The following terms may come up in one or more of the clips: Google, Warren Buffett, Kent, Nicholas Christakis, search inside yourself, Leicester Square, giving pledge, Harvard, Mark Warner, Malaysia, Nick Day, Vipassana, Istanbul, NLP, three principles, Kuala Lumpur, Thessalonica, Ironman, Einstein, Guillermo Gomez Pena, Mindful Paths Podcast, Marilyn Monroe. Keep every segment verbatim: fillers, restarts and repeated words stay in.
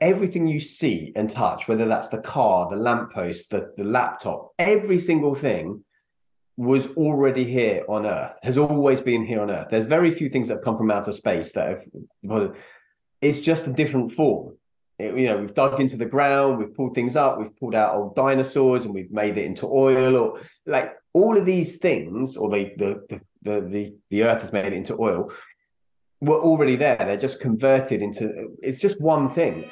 everything you see and touch, whether that's the car, the lamppost, the, the laptop, every single thing was already here on Earth, has always been here on Earth. There's very few things that have come from outer space that have, well, it's just a different form. It, you know, we've dug into the ground, we've pulled things up, we've pulled out old dinosaurs and we've made it into oil, or like all of these things, or the, the, the, the, the Earth has made it into oil, were already there. They're just converted into, it's just one thing.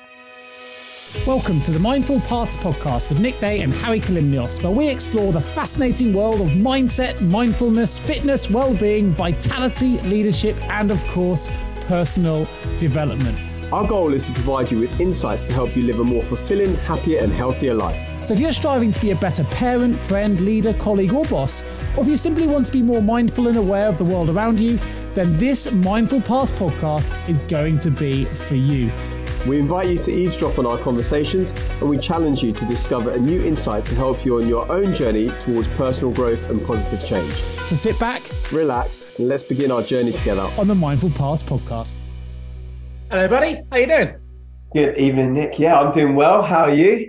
Welcome to the Mindful Paths Podcast with Nick Day and Harry Kalimnios, where we explore the fascinating world of mindset, mindfulness, fitness, well-being, vitality, leadership, and of course, personal development. Our goal is to provide you with insights to help you live a more fulfilling, happier, and healthier life. So if you're striving to be a better parent, friend, leader, colleague, or boss, or if you simply want to be more mindful and aware of the world around you, then this Mindful Paths Podcast is going to be for you. We invite you to eavesdrop on our conversations, and we challenge you to discover a new insight to help you on your own journey towards personal growth and positive change. So sit back, relax, and let's begin our journey together on the Mindful Paths Podcast. Hello, buddy. How you doing? Good evening, Nick. Yeah, I'm doing well. How are you?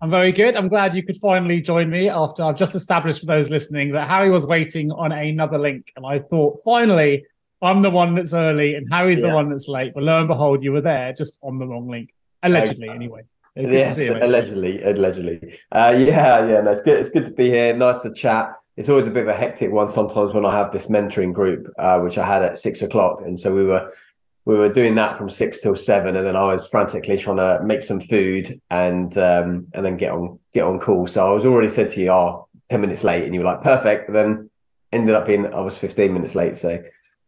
I'm very good. I'm glad you could finally join me after I've just established for those listening that Harry was waiting on another link, and I thought, finally, I'm the one that's early and Harry's yeah. the one that's late. But lo and behold, you were there, just on the wrong link. Allegedly, okay. anyway. Yeah, see you, allegedly, allegedly. Uh, yeah, yeah, no, it's good. It's good to be here. Nice to chat. It's always a bit of a hectic one sometimes when I have this mentoring group, uh, which I had at six o'clock. And so we were we were doing that from six till seven. And then I was frantically trying to make some food and um, and then get on get on call. So I was already said to you, oh, ten minutes late. And you were like, perfect. And then ended up being, I was fifteen minutes late. So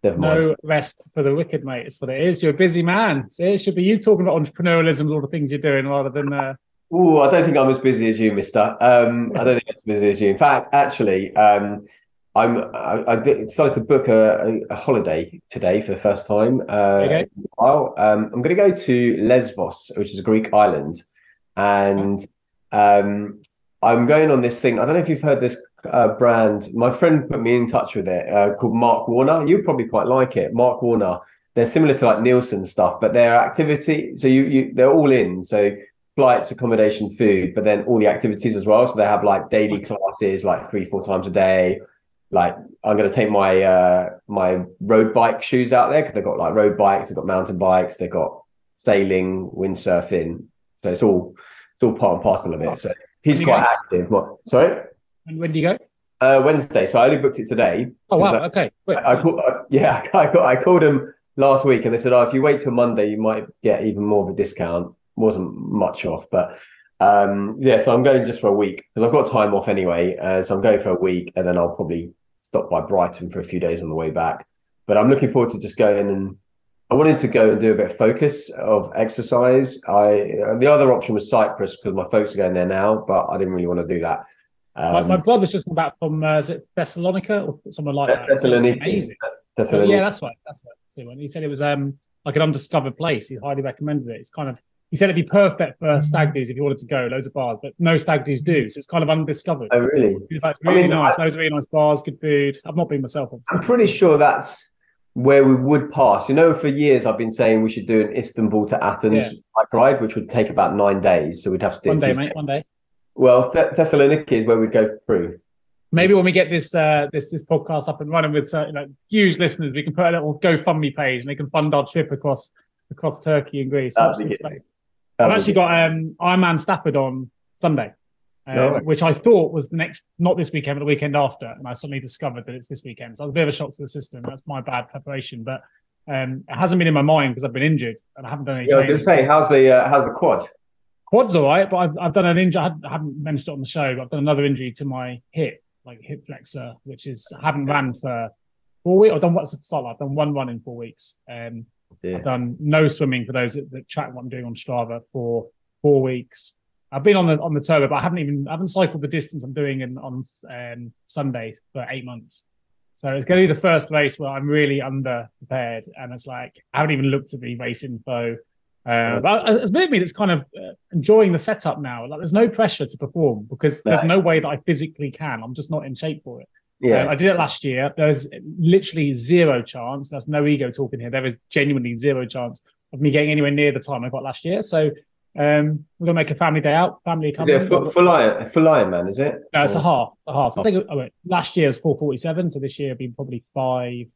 no rest for the wicked, mate. It's what it is. You're a busy man. See, it should be you talking about entrepreneurialism and all the things you're doing rather than... Uh... Oh, I don't think I'm as busy as you, mister. Um, I don't think I'm as busy as you. In fact, actually, um, I'm, I, I started to book a, a holiday today for the first time. Uh, okay. um, I'm going to go to Lesvos, which is a Greek island. And um, I'm going on this thing. I don't know if you've heard this Uh, brand. My friend put me in touch with it uh, called Mark Warner. You probably quite like it. Mark Warner. They're similar to like Nielsen stuff, but their activity. So you, you, they're all in. So flights, accommodation, food, but then all the activities as well. So they have like daily classes, like three, four times a day. Like I'm going to take my uh, my road bike shoes out there because they've got like road bikes, they've got mountain bikes, they've got sailing, windsurfing. So it's all it's all part and parcel of it. So he's quite active. What? Sorry. And when do you go? Uh, Wednesday. So I only booked it today. Oh, wow. I, okay. Wait, I, I called, I, yeah, I, got, I called them last week and they said, oh, if you wait till Monday, you might get even more of a discount. Wasn't much off, but um, yeah, so I'm going just for a week because I've got time off anyway. Uh, so I'm going for a week and then I'll probably stop by Brighton for a few days on the way back. But I'm looking forward to just going, and I wanted to go and do a bit of focus of exercise. I The other option was Cyprus because my folks are going there now, but I didn't really want to do that. Um, my, my brother's just come back from uh, is it Thessalonica or somewhere like that. Thessalonica, amazing. Thessalonica. Yeah, that's right. That's right. And he said it was um, like an undiscovered place. He highly recommended it. It's kind of he said it'd be perfect for stag do's if you wanted to go. Loads of bars, but no stag do's do. So it's kind of undiscovered. Oh, really? It's like really I mean, nice. I, Those are really nice bars, good food. I've not been myself. Obviously. I'm pretty sure that's where we would pass. You know, for years I've been saying we should do an Istanbul to Athens yeah. bike ride, which would take about nine days. So we'd have to do one day, mate. Days. One day. Well, Th- Thessalonica is where we go through. Maybe when we get this uh, this this podcast up and running with certain, like, huge listeners, we can put a little GoFundMe page and they can fund our trip across across Turkey and Greece. I've actually got um, Ironman Stafford on Sunday, uh, no, right. which I thought was the next, not this weekend, but the weekend after. And I suddenly discovered that it's this weekend. So it was a bit of a shock to the system. That's my bad preparation. But um, it hasn't been in my mind because I've been injured and I haven't done any yeah, I was going to say, how's the, uh, how's the quad? Quad's all right, but I've, I've done an injury. I haven't mentioned it on the show, but I've done another injury to my hip, like hip flexor, which is I haven't ran for four weeks. I've done what's solid. I've done one run in four weeks. Um, yeah. I've done no swimming for those that, that track what I'm doing on Strava for four weeks. I've been on the on the turbo, but I haven't even I haven't cycled the distance I'm doing in, on um, Sunday for eight months. So it's going to be the first race where I'm really under prepared, and it's like I haven't even looked at the race info. Uh, but it's maybe it's kind of uh, enjoying the setup now. Like, there's no pressure to perform because there's no way that I physically can. I'm just not in shape for it. Yeah, um, I did it last year. There's literally zero chance. That's no ego talking here. There is genuinely zero chance of me getting anywhere near the time I got last year. So Um, we're gonna make a family day out, family. Is it a full, full iron, full iron man? Is it? No, it's or... a half. It's a half. So oh. I think it, oh, wait, last year was four forty-seven, so this year it'll be probably five,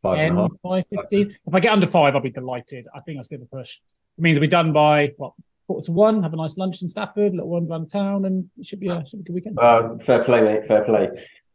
five ten, five fifteen. Five. If I get under five, I'll be delighted. I think that's going to push. It means it'll be done by what quarter to one. Have a nice lunch in Stratford, little one around town, and it should be a, should be a good weekend. Uh, fair play, mate. Fair play.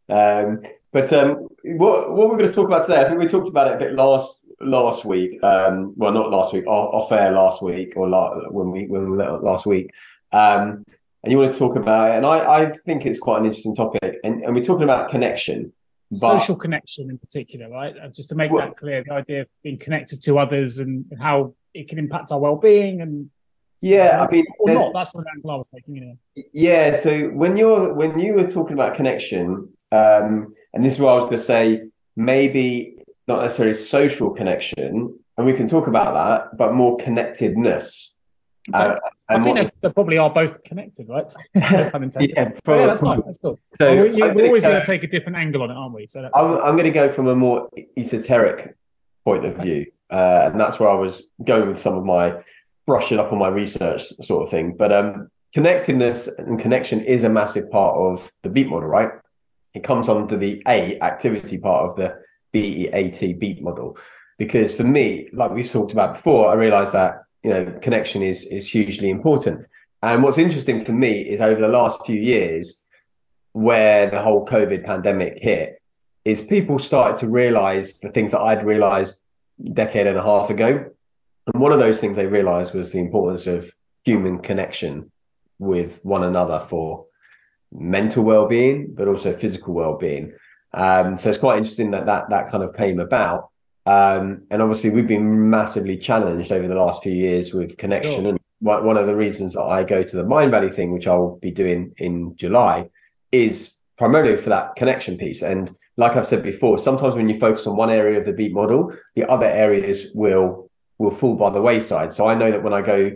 Um, but um, what what we're going to talk about today? I think we talked about it a bit last. Last week, um, well, not last week, off air last week, or la- when we when we met last week, um, and you want to talk about it, and I, I think it's quite an interesting topic, and, and we're talking about connection, but... social connection in particular, right? Just to make well, that clear, the idea of being connected to others and, and how it can impact our well-being, and yeah, I mean, or not. That's what angle I was taking, you know. Yeah, so when you're when you were talking about connection, um, and this is what I was going to say, maybe. Not necessarily social connection, and we can talk about that, but more connectedness. Okay. Uh, and I think what... they probably are both connected, right? yeah, yeah, that's fine. That's cool. So well, we're, we're always uh, going to take a different angle on it, aren't we? So that's... I'm, I'm going to go from a more esoteric point of view, uh, and that's where I was going with some of my brushing up on my research sort of thing. But um, connectedness and connection is a massive part of the BEAT model, right? It comes under the A, activity part of the B E A T BEAT model, because for me, like we've talked about before, I realized that, you know, connection is is hugely important. And what's interesting for me is over the last few years, where the whole COVID pandemic hit, is people started to realize the things that I'd realized a decade and a half ago. And one of those things they realized was the importance of human connection with one another for mental well-being, but also physical well-being. Um, so it's quite interesting that that, that kind of came about. Um, and obviously we've been massively challenged over the last few years with connection. Sure. And one, one of the reasons that I go to the Mind Valley thing, which I'll be doing in July, is primarily for that connection piece. And like I've said before, sometimes when you focus on one area of the BEAT model, the other areas will, will fall by the wayside. So I know that when I go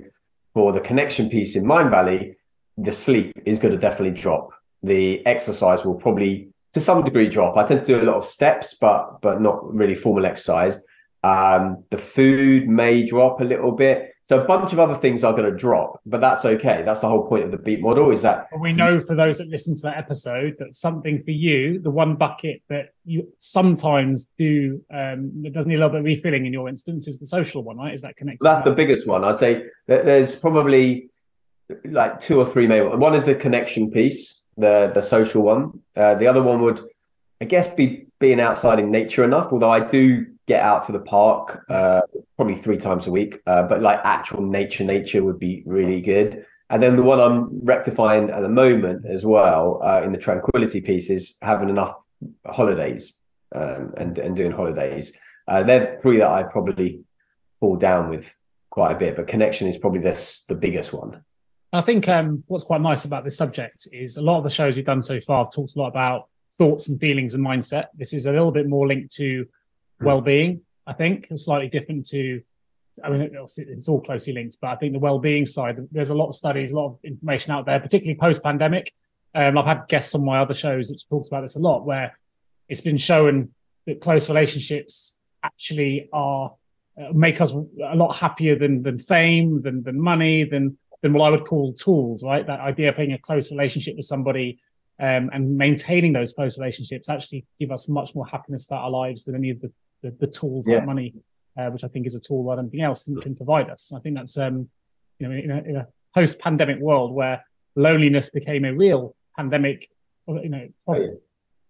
for the connection piece in Mind Valley, the sleep is going to definitely drop. The exercise will probably... to some degree drop. I tend to do a lot of steps, but but not really formal exercise. Um, the food may drop a little bit. So a bunch of other things are going to drop, but that's okay. That's the whole point of the BEAT model, is that... Well, we know for those that listen to that episode that something for you, the one bucket that you sometimes do um, that does need a little bit of refilling in your instance is the social one, right? Is that connected? That's the biggest one. I'd say that there's probably like two or three main ones. One is the connection piece. The the social one. Uh, the other one would, I guess, be being outside in nature enough. Although I do get out to the park uh, probably three times a week. Uh, but like actual nature, nature would be really good. And then the one I'm rectifying at the moment as well uh, in the tranquility piece is having enough holidays um, and and doing holidays. Uh, they're three that I probably fall down with quite a bit. But connection is probably this the biggest one. I think um, what's quite nice about this subject is a lot of the shows we've done so far have talked a lot about thoughts and feelings and mindset. This is a little bit more linked to well-being, I think. It's slightly different to, I mean, it's all closely linked, but I think the well-being side, there's a lot of studies, a lot of information out there, particularly post-pandemic. Um, I've had guests on my other shows that talked about this a lot, where it's been shown that close relationships actually are uh, make us a lot happier than than fame, than than money, than... than what I would call tools, right? That idea of being a close relationship with somebody um, and maintaining those close relationships actually give us much more happiness throughout our lives than any of the, the, the tools yeah. like money, uh, which I think is a tool that anything else can, can provide us. And I think that's, um, you know, in a, in a post-pandemic world where loneliness became a real pandemic, you know, problem, oh, yeah.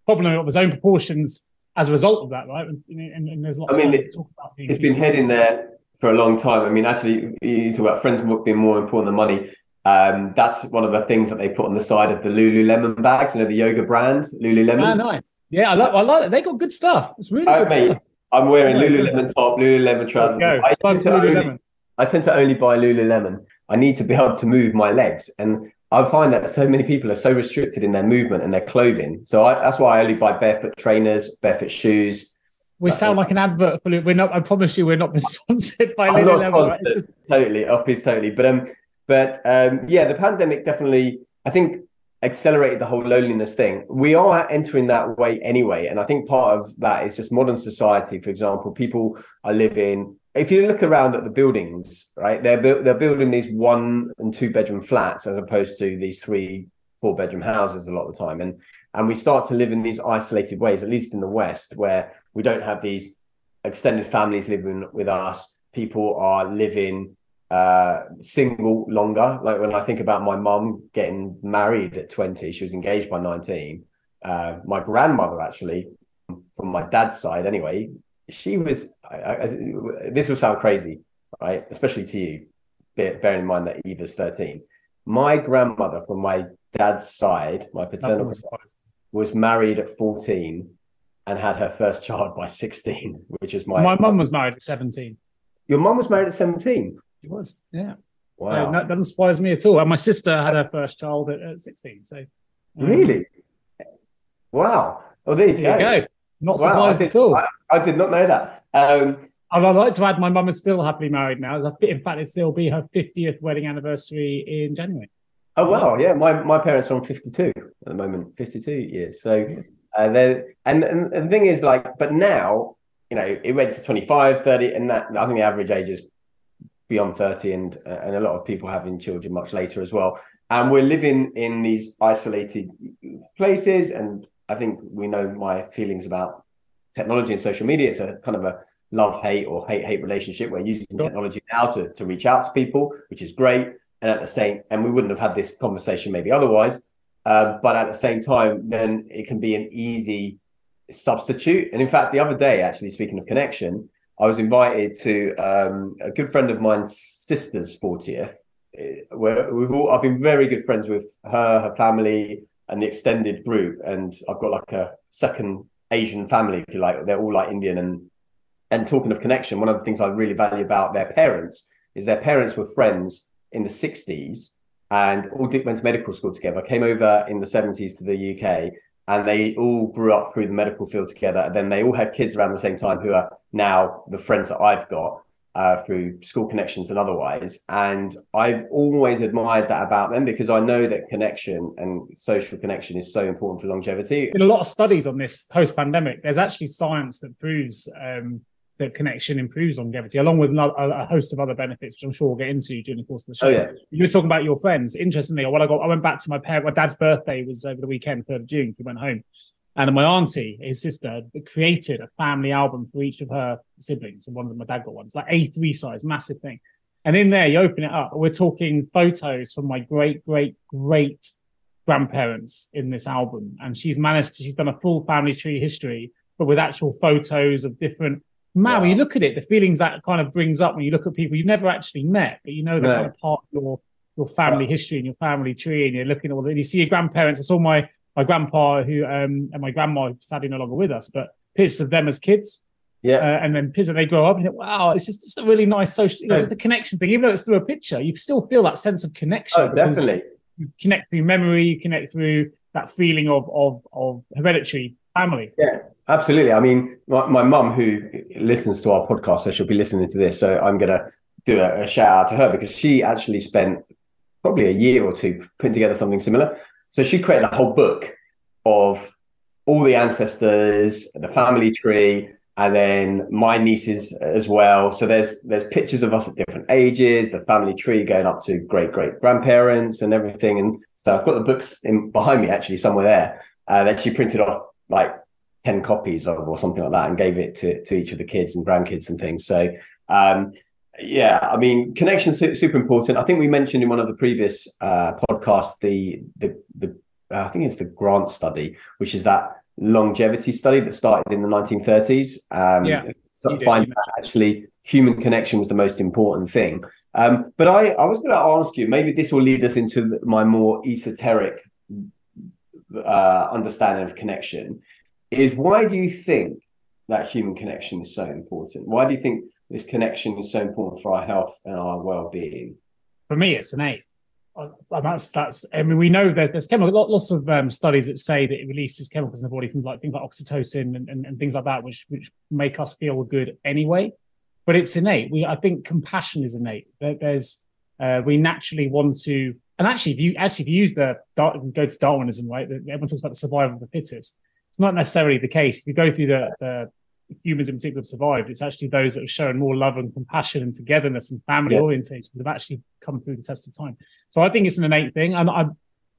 problem of its own proportions as a result of that, right? And, and, and there's lots I mean, of stuff to talk about. Being it's been heading there. For a long time. I mean, actually, you talk about friends being more important than money. Um, that's one of the things that they put on the side of the Lululemon bags, you know, the yoga brand, Lululemon. Ah, nice. Yeah, I like I like it. They got good stuff. It's really oh, good mate, stuff. I'm wearing oh, Lululemon good. top, Lululemon trousers. I tend, to Lululemon. Only, I tend to only buy Lululemon. I need to be able to move my legs. And I find that so many people are so restricted in their movement and their clothing. So I, that's why I only buy barefoot trainers, barefoot shoes. We sound like an advert for We're not. I promise you, we're not sponsored by. I'm not sponsored, right? just... totally. Up is totally. But um, but um, yeah, the pandemic definitely, I think, accelerated the whole loneliness thing. We are entering that way anyway, and I think part of that is just modern society. For example, people are living if you look around at the buildings, right, they're bu- they're building these one and two bedroom flats as opposed to these three, four bedroom houses a lot of the time. And and we start to live in these isolated ways, at least in the West, where we don't have these extended families living with us. People are living uh, single longer. Like when I think about my mum getting married at twenty, she was engaged by nineteen. Uh, my grandmother, actually, from my dad's side anyway, she was, I, I, this will sound crazy, right? Especially to you, bearing in mind that Eva's thirteen. My grandmother from my dad's side, my paternal side, was married at fourteen and had her first child by sixteen, which is my... My mum was married at seventeen. Your mum was married at seventeen? She was, yeah. Wow. That doesn't surprise me at all. And my sister had her first child at, at sixteen, so... Um, really? Wow. Well, there you there go. You go. Not wow, surprised did, at all. I, I did not know that. Um, and I'd like to add, my mum is still happily married now. In fact, it'll still be her fiftieth wedding anniversary in January. Oh, wow. Yeah, my, my parents are on fifty-two at the moment, fifty-two years. So, uh, they're, and, and, and the thing is, like, but now, you know, it went to twenty-five, thirty, and that, I think the average age is beyond thirty, and and a lot of people having children much later as well. And we're living in these isolated places, and I think we know my feelings about technology and social media. It's a kind of a love-hate or hate-hate relationship. We're using technology now to, to reach out to people, which is great. And at the same, and we wouldn't have had this conversation maybe otherwise. Uh, but at the same time, then it can be an easy substitute. And in fact, the other day, actually, speaking of connection, I was invited to um, a good friend of mine's sister's fortieth. Where we've all, I've been very good friends with her, her family, and the extended group, and I've got like a second Asian family, if you like. They're all like Indian. And and talking of connection, one of the things I really value about their parents is their parents were friends in the sixties and all did, went to medical school together, came over in the seventies to the U K, and they all grew up through the medical field together. And then they all had kids around the same time who are now the friends that I've got uh, through school connections and otherwise. And I've always admired that about them, because I know that connection and social connection is so important for longevity. In a lot of studies on this post-pandemic, there's actually science that proves um, that connection improves longevity, along with a host of other benefits, which I'm sure we'll get into during the course of the show. Oh, yeah. You were talking about your friends. Interestingly, when I got, I went back to my parents. My dad's birthday was over the weekend, third of June. He went home. And my auntie, his sister, created a family album for each of her siblings. And one of them, my dad got one. It's like A three size, massive thing. And in there, you open it up. We're talking photos from my great, great, great grandparents in this album. And she's managed to, she's done a full family tree history, but with actual photos of different, man, wow. When you look at it, the feelings that kind of brings up when you look at people you've never actually met, but you know they're no. kind of part of your, your family wow. history and your family tree, and you're looking at all that. And you see your grandparents. I saw my my grandpa who um, and my grandma, who's sadly no longer with us, but pictures of them as kids. Yeah. Uh, and then pictures of they grow up, and wow, it's just, just a really nice social, you know, yeah. just a connection thing. Even though it's through a picture, you still feel that sense of connection. Oh, definitely. You connect through memory, you connect through that feeling of of of hereditary family. Yeah. Absolutely. I mean, my mum, who listens to our podcast, so she'll be listening to this. So I'm going to do a, a shout out to her, because she actually spent probably a year or two putting together something similar. So she created a whole book of all the ancestors, the family tree, and then my nieces as well. So there's there's pictures of us at different ages, the family tree going up to great great grandparents and everything. And so I've got the books in behind me, actually, somewhere there uh, that she printed off like ten copies of or something like that, and gave it to, to each of the kids and grandkids and things. So, um, yeah, I mean, connection's super important. I think we mentioned in one of the previous uh, podcasts, the, the, the uh, I think it's the Grant study, which is that longevity study that started in the nineteen thirties. Um, yeah. So find that actually human connection was the most important thing. Um, but I, I was going to ask you, maybe this will lead us into my more esoteric uh, understanding of connection. Is why do you think that human connection is so important? Why do you think this connection is so important for our health and our well-being? For me, it's innate. That's that's. I mean, we know there's there's chemical lots of um, studies that say that it releases chemicals in the body from like things like oxytocin and, and, and things like that, which which make us feel good anyway. But it's innate. We I think compassion is innate. There, there's uh, we naturally want to, and actually, if you actually if you use the go to Darwinism, right? Everyone talks about the survival of the fittest. It's not necessarily the case. If you go through the, the humans in particular have survived, it's actually those that have shown more love and compassion and togetherness and family yeah. orientation that have actually come through the test of time. So I think it's an innate thing. And I,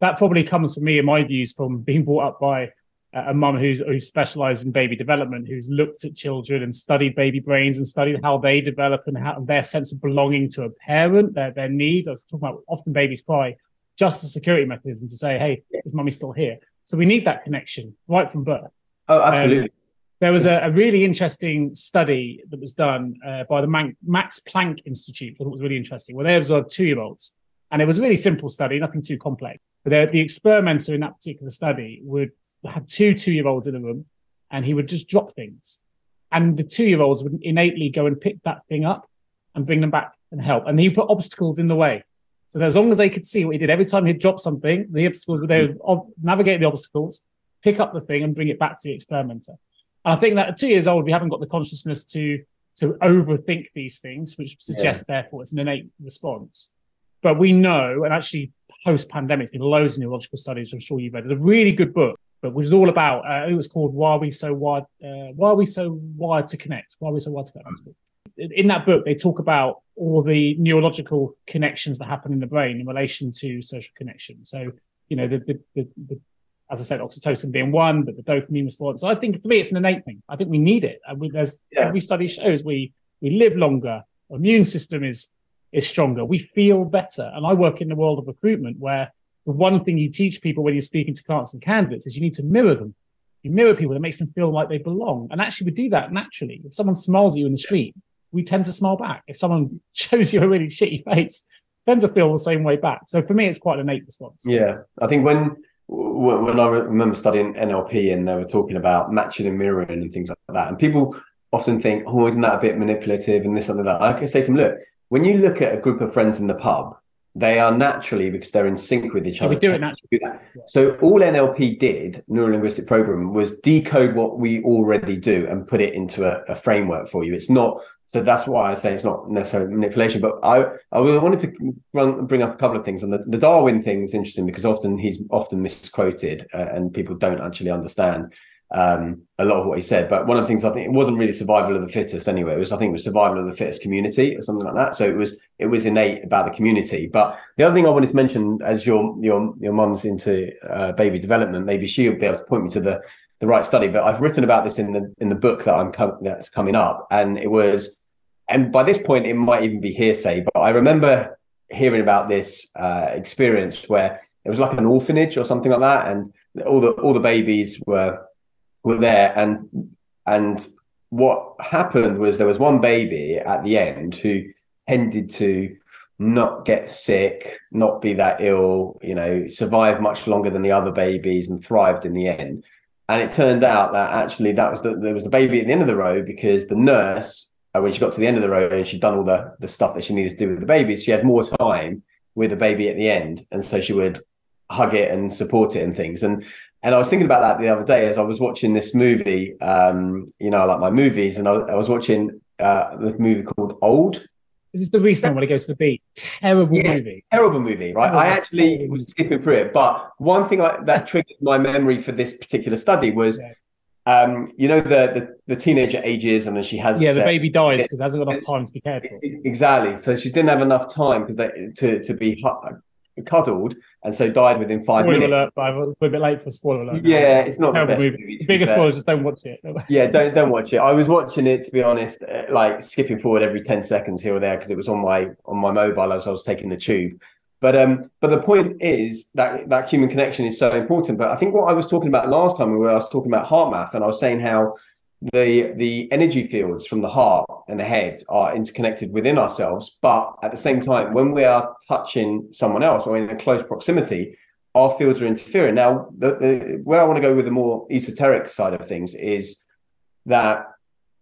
that probably comes for me, in my views, from being brought up by a mum who's who specialised in baby development, who's looked at children and studied baby brains and studied how they develop and how their sense of belonging to a parent, their, their need. I was talking about often babies cry, just a security mechanism to say, hey, is mummy still here? So we need that connection right from birth. Oh, absolutely. Um, there was a, a really interesting study that was done uh, by the Man- Max Planck Institute, which was really interesting, where they observed two-year-olds. And it was a really simple study, nothing too complex. But they, the experimenter in that particular study would have two two-year-olds in the room, and he would just drop things. And the two-year-olds would innately go and pick that thing up and bring them back and help. And he put obstacles in the way. So as long as they could see what he did, every time he'd drop something, the obstacles would mm. ob- navigate the obstacles, pick up the thing and bring it back to the experimenter. And I think that at two years old, we haven't got the consciousness to, to overthink these things, which suggests, yeah. therefore, it's an innate response. But we know, and actually post-pandemic, there's been loads of neurological studies, I'm sure you've read. There's a really good book, but which is all about, uh, it was called Why Are We So Wired, uh, Why Are We So Wired to Connect? Why Are We So Wired to Connect? In that book, they talk about all the neurological connections that happen in the brain in relation to social connection. So, you know, the, the, the, the as I said, oxytocin being one, but the dopamine response. So I think for me, it's an innate thing. I think we need it. I mean, there's yeah. every study shows we we live longer. Our immune system is is stronger. We feel better. And I work in the world of recruitment, where the one thing you teach people when you're speaking to clients and candidates is you need to mirror them. You mirror people, that makes them feel like they belong. And actually, we do that naturally. If someone smiles at you in the street, we tend to smile back. If someone shows you a really shitty face, tend to feel the same way back. So for me, it's quite an innate response. Yeah, I think when when I remember studying N L P and they were talking about matching and mirroring and things like that, and people often think, oh, isn't that a bit manipulative and this and that. I can say to them, look, when you look at a group of friends in the pub, they are naturally, because they're in sync with each other. Yeah, we do it naturally. Do that. So all N L P did, neuro-linguistic programming, was decode what we already do and put it into a, a framework for you. It's not, so that's why I say it's not necessarily manipulation. But I, I wanted to run, bring up a couple of things. And the, the Darwin thing is interesting because often he's often misquoted uh, and people don't actually understand um, a lot of what he said. But one of the things, I think it wasn't really survival of the fittest anyway. It was, I think it was survival of the fittest community or something like that. So it was, it was innate about the community. But the other thing I wanted to mention, as your your your mum's into uh, baby development, maybe she'll be able to point me to the, the right study. But I've written about this in the in the book that I'm com- that's coming up, and it was, and by this point it might even be hearsay, but I remember hearing about this uh, experience where it was like an orphanage or something like that, and all the all the babies were were there, and and what happened was there was one baby at the end who tended to not get sick, not be that ill, you know, survive much longer than the other babies and thrived in the end. And it turned out that actually that was the, there was the baby at the end of the road because the nurse, when she got to the end of the road and she'd done all the, the stuff that she needed to do with the babies, she had more time with the baby at the end. And so she would hug it and support it and things. And and I was thinking about that the other day as I was watching this movie, um, you know, I like my movies, and I, I was watching uh, this movie called Old. This is the recent one when it goes to the beach. Terrible yeah, movie. Terrible movie, right? Terrible. I actually was skipping through it. But one thing I, that triggered my memory for this particular study was, yeah. um, you know, the, the the teenager ages and then she has... Yeah, the uh, baby dies because hasn't got enough time to be cared for. Exactly. So she didn't have enough time cause they, to, to be cuddled, and so died within five spoiler minutes. Alert, but I'm a bit late for spoiler alert. Yeah, it's not the best movie. movie the biggest spoilers, just don't watch it. yeah, don't don't watch it. I was watching it, to be honest, like skipping forward every ten seconds here or there because it was on my on my mobile as I was taking the tube. But um, but the point is that that human connection is so important. But I think what I was talking about last time, where I was talking about heart math, and I was saying how the the energy fields from the heart and the head are interconnected within ourselves, but at the same time, when we are touching someone else or in a close proximity, our fields are interfering. Now, the, the, where I want to go with the more esoteric side of things is that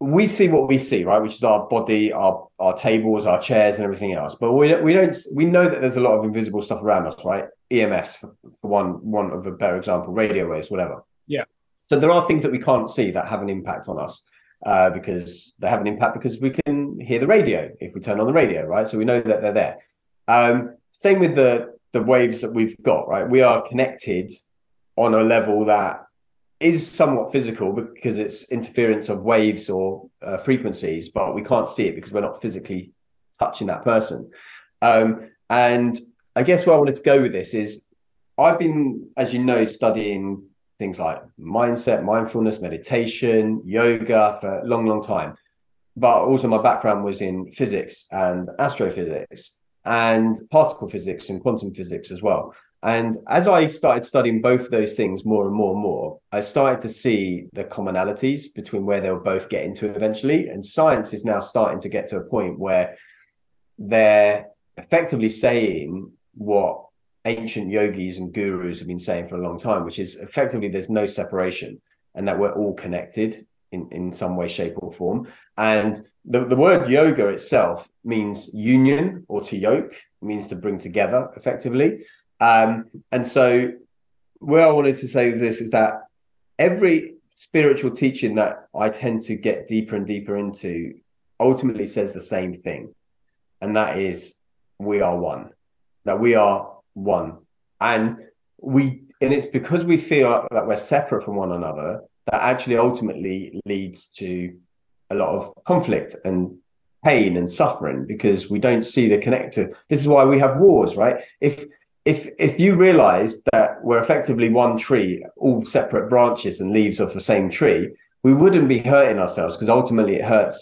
we see what we see, right? Which is our body, our our tables, our chairs, and everything else. But we don't, we don't we know that there's a lot of invisible stuff around us, right? E M Fs, for one one of a better example, radio waves, whatever. Yeah. So there are things that we can't see that have an impact on us uh, because they have an impact because we can hear the radio if we turn on the radio, right? So we know that they're there. Um, same with the the waves that we've got, right? We are connected on a level that is somewhat physical because it's interference of waves or uh, frequencies, but we can't see it because we're not physically touching that person. Um, and I guess where I wanted to go with this is I've been, as you know, studying things like mindset, mindfulness, meditation, yoga for a long, long time. But also my background was in physics and astrophysics and particle physics and quantum physics as well. And as I started studying both of those things more and more and more, I started to see the commonalities between where they were both getting to eventually. And science is now starting to get to a point where they're effectively saying what ancient yogis and gurus have been saying for a long time, which is effectively there's no separation and that we're all connected in, in some way, shape or form. And the, the word yoga itself means union, or to yoke means to bring together effectively. Um, and so where I wanted to say this is that every spiritual teaching that I tend to get deeper and deeper into ultimately says the same thing. And that is we are one, that we are one. And we, and it's because we feel that we're separate from one another that actually ultimately leads to a lot of conflict and pain and suffering because we don't see the connector. This is why we have wars, right? If If if you realize that we're effectively one tree, all separate branches and leaves of the same tree, we wouldn't be hurting ourselves because ultimately it hurts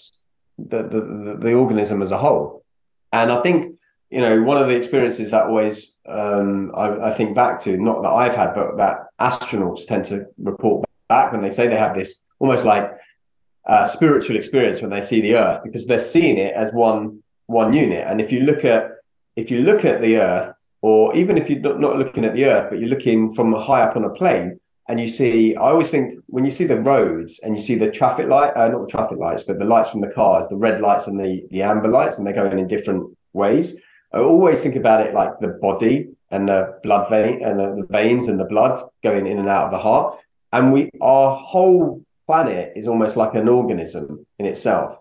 the, the, the, the organism as a whole. And I think, you know, one of the experiences that always um, I, I think back to, not that I've had, but that astronauts tend to report back when they say they have this almost like uh, spiritual experience when they see the Earth because they're seeing it as one one unit. And if you look at if you look at the Earth, or even if you're not looking at the Earth, but you're looking from high up on a plane and you see, I always think when you see the roads and you see the traffic light, uh, not the traffic lights, but the lights from the cars, the red lights and the, the amber lights, and they're going in different ways. I always think about it like the body and the blood vein and the, the veins and the blood going in and out of the heart. And we, our whole planet is almost like an organism in itself.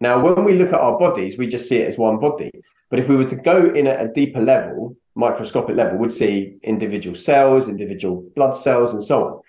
Now, when we look at our bodies, we just see it as one body. But if we were to go in at a deeper level, microscopic level, would see individual cells, individual blood cells, and so on.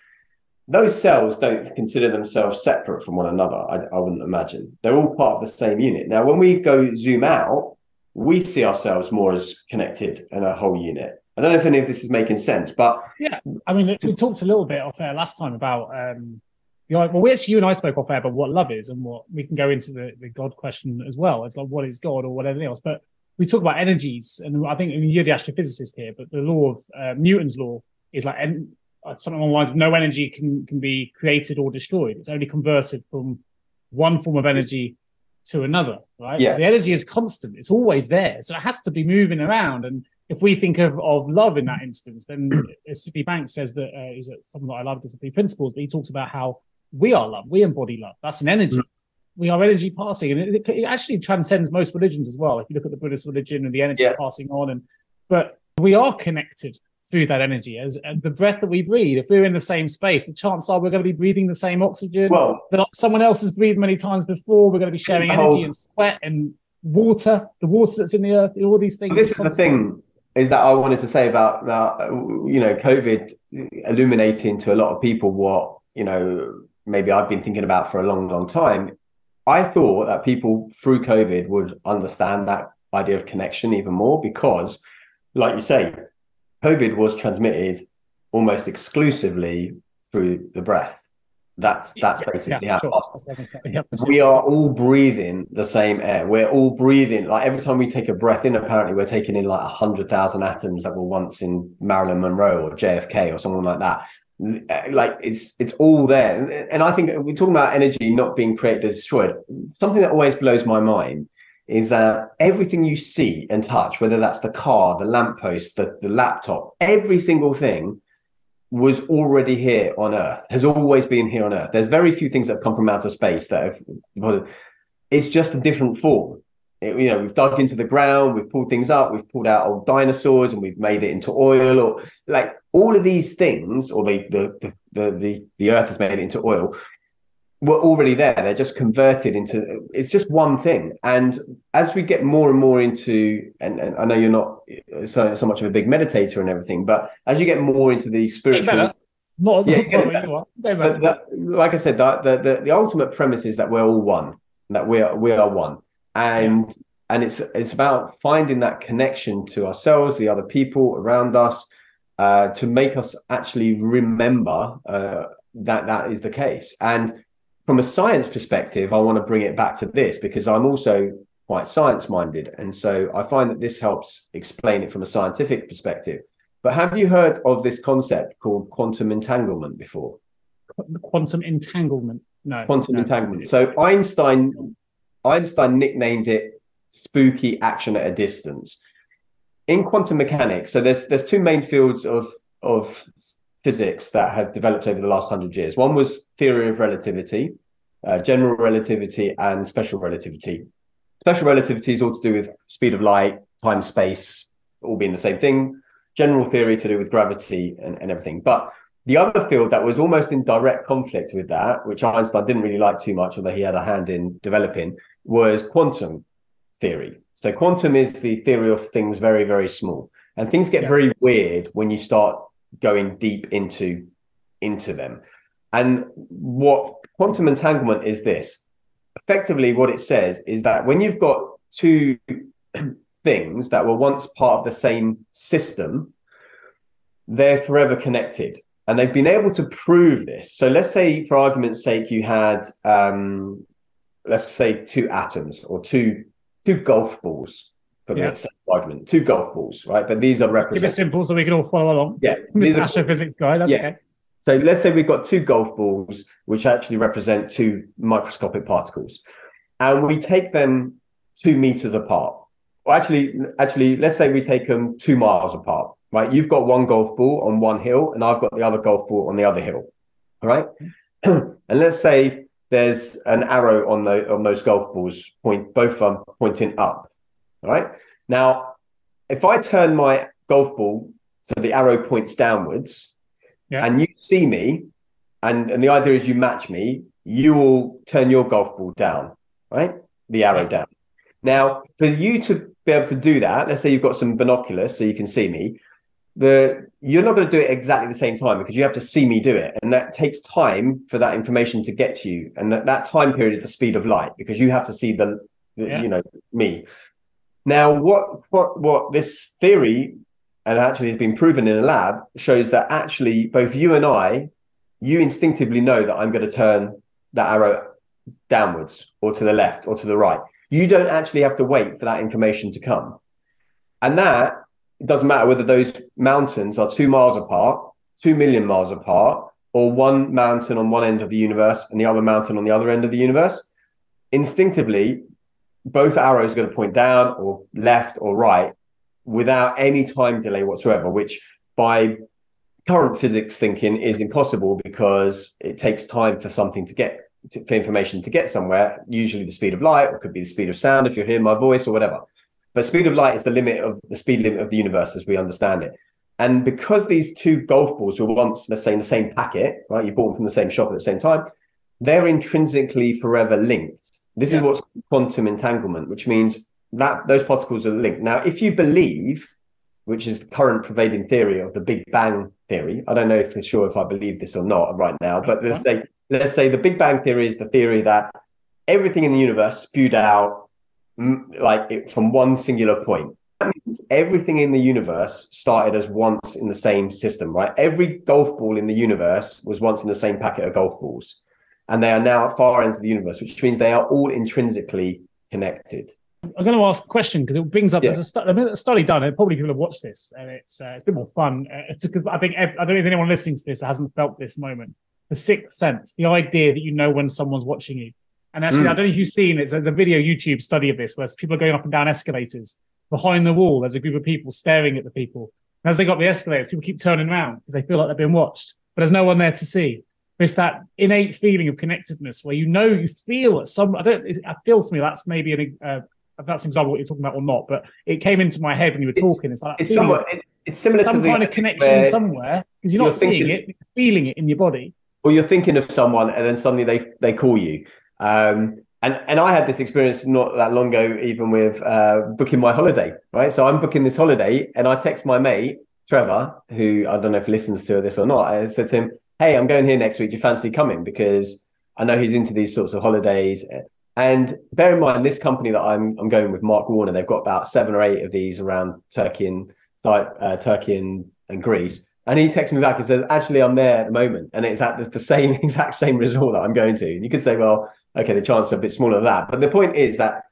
Those cells don't consider themselves separate from one another, I, I wouldn't imagine. They're all part of the same unit. Now, when we go zoom out, we see ourselves more as connected and a whole unit. I don't know if any of this is making sense, but... Yeah, I mean, we talked a little bit off air last time about... Um, you know, well, we actually, you and I spoke off air about what love is and what... We can go into the, the God question as well. It's like, what is God or whatever else, but... We talk about energies, and I think I mean, you're the astrophysicist here, but the law of uh, Newton's law is like en- something along the lines of no energy can, can be created or destroyed. It's only converted from one form of energy to another, right? Yeah. So the energy is constant. It's always there. So it has to be moving around. And if we think of, of love in that instance, then Sydney Banks says that uh, is something that I love, is the three principles, but he talks about how we are love. We embody love. That's an energy. Mm-hmm. We are energy passing, and it, it actually transcends most religions as well. If you look at the Buddhist religion and the energy yeah. passing on, and but we are connected through that energy as, as the breath that we breathe. If we're in the same space, the chances are we're going to be breathing the same oxygen well, that someone else has breathed many times before. We're going to be sharing energy whole, and sweat and water, the water that's in the earth, all these things. This is the thing is that I wanted to say about uh, you know COVID illuminating to a lot of people what you know maybe I've been thinking about for a long, long time. I thought that people through COVID would understand that idea of connection even more because, like you say, COVID was transmitted almost exclusively through the breath. That's that's yeah, basically yeah, how sure. yeah, we are all breathing the same air. We're all breathing. Like every time we take a breath in, apparently we're taking in like one hundred thousand atoms that were once in Marilyn Monroe or J F K or someone like that. Like it's it's all there, and, and I think we're talking about energy not being created or destroyed. Something that always blows my mind is that everything you see and touch, whether that's the car, the lamppost, the, the laptop, every single thing was already here on Earth, has always been here on Earth. There's very few things that have come from outer space that have. Well, it's just a different form. It, you know, we've dug into the ground, we've pulled things up, we've pulled out old dinosaurs, and we've made it into oil, or like all of these things, or the the the the, the earth has made it into oil, were already there. They're just converted into. It's just one thing. And as we get more and more into, and, and I know you're not so so much of a big meditator and everything, but as you get more into the spiritual, Not yeah, yeah, that, you but that, like I said, that the, the the ultimate premise is that we're all one, that we are we are one, and yeah. and it's it's about finding that connection to ourselves, the other people around us, uh, to make us actually remember uh, that that is the case. And from a science perspective, I want to bring it back to this because I'm also quite science-minded, and so I find that this helps explain it from a scientific perspective. But have you heard of this concept called quantum entanglement before? Quantum entanglement? No. Quantum no. entanglement. So Einstein, Einstein nicknamed it spooky action at a distance. In quantum mechanics, so there's there's two main fields of, of physics that have developed over the last hundred years. One was theory of relativity, uh, general relativity, and special relativity. Special relativity is all to do with speed of light, time, space, all being the same thing. General theory to do with gravity and, and everything. But the other field that was almost in direct conflict with that, which Einstein didn't really like too much, although he had a hand in developing, was quantum theory. So quantum is the theory of things very, very small. And things get yeah. very weird when you start going deep into, into them. And what quantum entanglement is this. Effectively, what it says is that when you've got two things that were once part of the same system, they're forever connected, and they've been able to prove this. So let's say, for argument's sake, you had um let's say two atoms or two two golf balls for yeah. the argument, two golf balls, right? But these are represented. Keep it simple so we can all follow along. Yeah, Mister Astrophysics guy, that's yeah. okay. So let's say we've got two golf balls which actually represent two microscopic particles, and we take them two meters apart. Actually, actually, let's say we take them two miles apart, right? You've got one golf ball on one hill and I've got the other golf ball on the other hill, all right? And let's say there's an arrow on, the, on those golf balls, point, both of them pointing up, all right? Now, if I turn my golf ball so the arrow points downwards yeah. and you see me, and, and the idea is you match me, you will turn your golf ball down, right? The arrow yeah. down. Now, for you to be able to do that, let's say you've got some binoculars so you can see me, the you're not going to do it exactly the same time because you have to see me do it, and that takes time for that information to get to you, and that, that time period is the speed of light because you have to see the, the yeah. you know, me. Now what what what this theory, and actually has been proven in a lab, shows that actually both you and I, you instinctively know that I'm going to turn that arrow downwards or to the left or to the right. You don't actually have to wait for that information to come. And that, it doesn't matter whether those mountains are two miles apart, two million miles apart, or one mountain on one end of the universe and the other mountain on the other end of the universe. Instinctively, both arrows are going to point down or left or right without any time delay whatsoever, which by current physics thinking is impossible because it takes time for something to get To, to information to get somewhere, usually the speed of light, or could be the speed of sound if you hear my voice or whatever. But speed of light is the limit of the speed limit of the universe as we understand it. And because these two golf balls were once, let's say, in the same packet, right? You bought them from the same shop at the same time, they're intrinsically forever linked. This yeah. is what's quantum entanglement, which means that those particles are linked. Now, if you believe, which is the current prevailing theory of the Big Bang Theory, I don't know for sure if I believe this or not right now, but let's say Let's say the Big Bang Theory is the theory that everything in the universe spewed out like it, from one singular point. That means everything in the universe started as once in the same system, right? Every golf ball in the universe was once in the same packet of golf balls. And they are now at far ends of the universe, which means they are all intrinsically connected. I'm going to ask a question because it brings up yeah. there's a, a study done, and probably people have watched this, and it's uh, it's a bit more fun. Uh, it's because I think I don't think anyone listening to this hasn't felt this moment. The sixth sense, the idea that you know when someone's watching you. And actually, mm. I don't know if you've seen it. There's a video YouTube study of this where people are going up and down escalators. Behind the wall, there's a group of people staring at the people. And as they go up the escalators, people keep turning around because they feel like they're being watched. But there's no one there to see. But it's that innate feeling of connectedness where you know you feel at some... I don't. It feels to me that's maybe... an uh, that's an example of what you're talking about or not. But it came into my head when you were it's, talking. It's like... It's, somewhat, it, it's similar some to... Some kind the, of connection somewhere because you're not you're seeing thinking, it. You're feeling it in your body. Or you're thinking of someone and then suddenly they they call you. Um, and, and I had this experience not that long ago, even with uh, booking my holiday, right? So I'm booking this holiday and I text my mate, Trevor, who I don't know if listens to this or not. I said to him, hey, I'm going here next week, do you fancy coming? Because I know he's into these sorts of holidays. And bear in mind, this company that I'm I'm going with, Mark Warner, they've got about seven or eight of these around Turkey and uh, Turkey and, and Greece. And he texts me back and says, actually, I'm there at the moment. And it's at the, the same exact same resort that I'm going to. And you could say, well, okay, the chances are a bit smaller than that. But the point is that,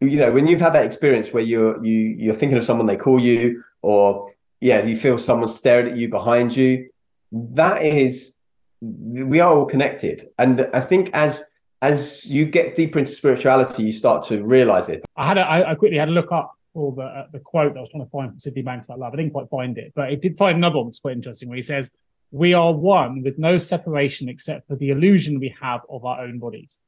you know, when you've had that experience where you're, you, you're thinking of someone, they call you, or, yeah, you feel someone staring at you behind you, that is, we are all connected. And I think as as you get deeper into spirituality, you start to realise it. I had a, I quickly had a look up for the uh, the quote that I was trying to find from Sydney Banks about love. I didn't quite find it, but it did find another one that's quite interesting, where he says, we are one with no separation except for the illusion we have of our own bodies.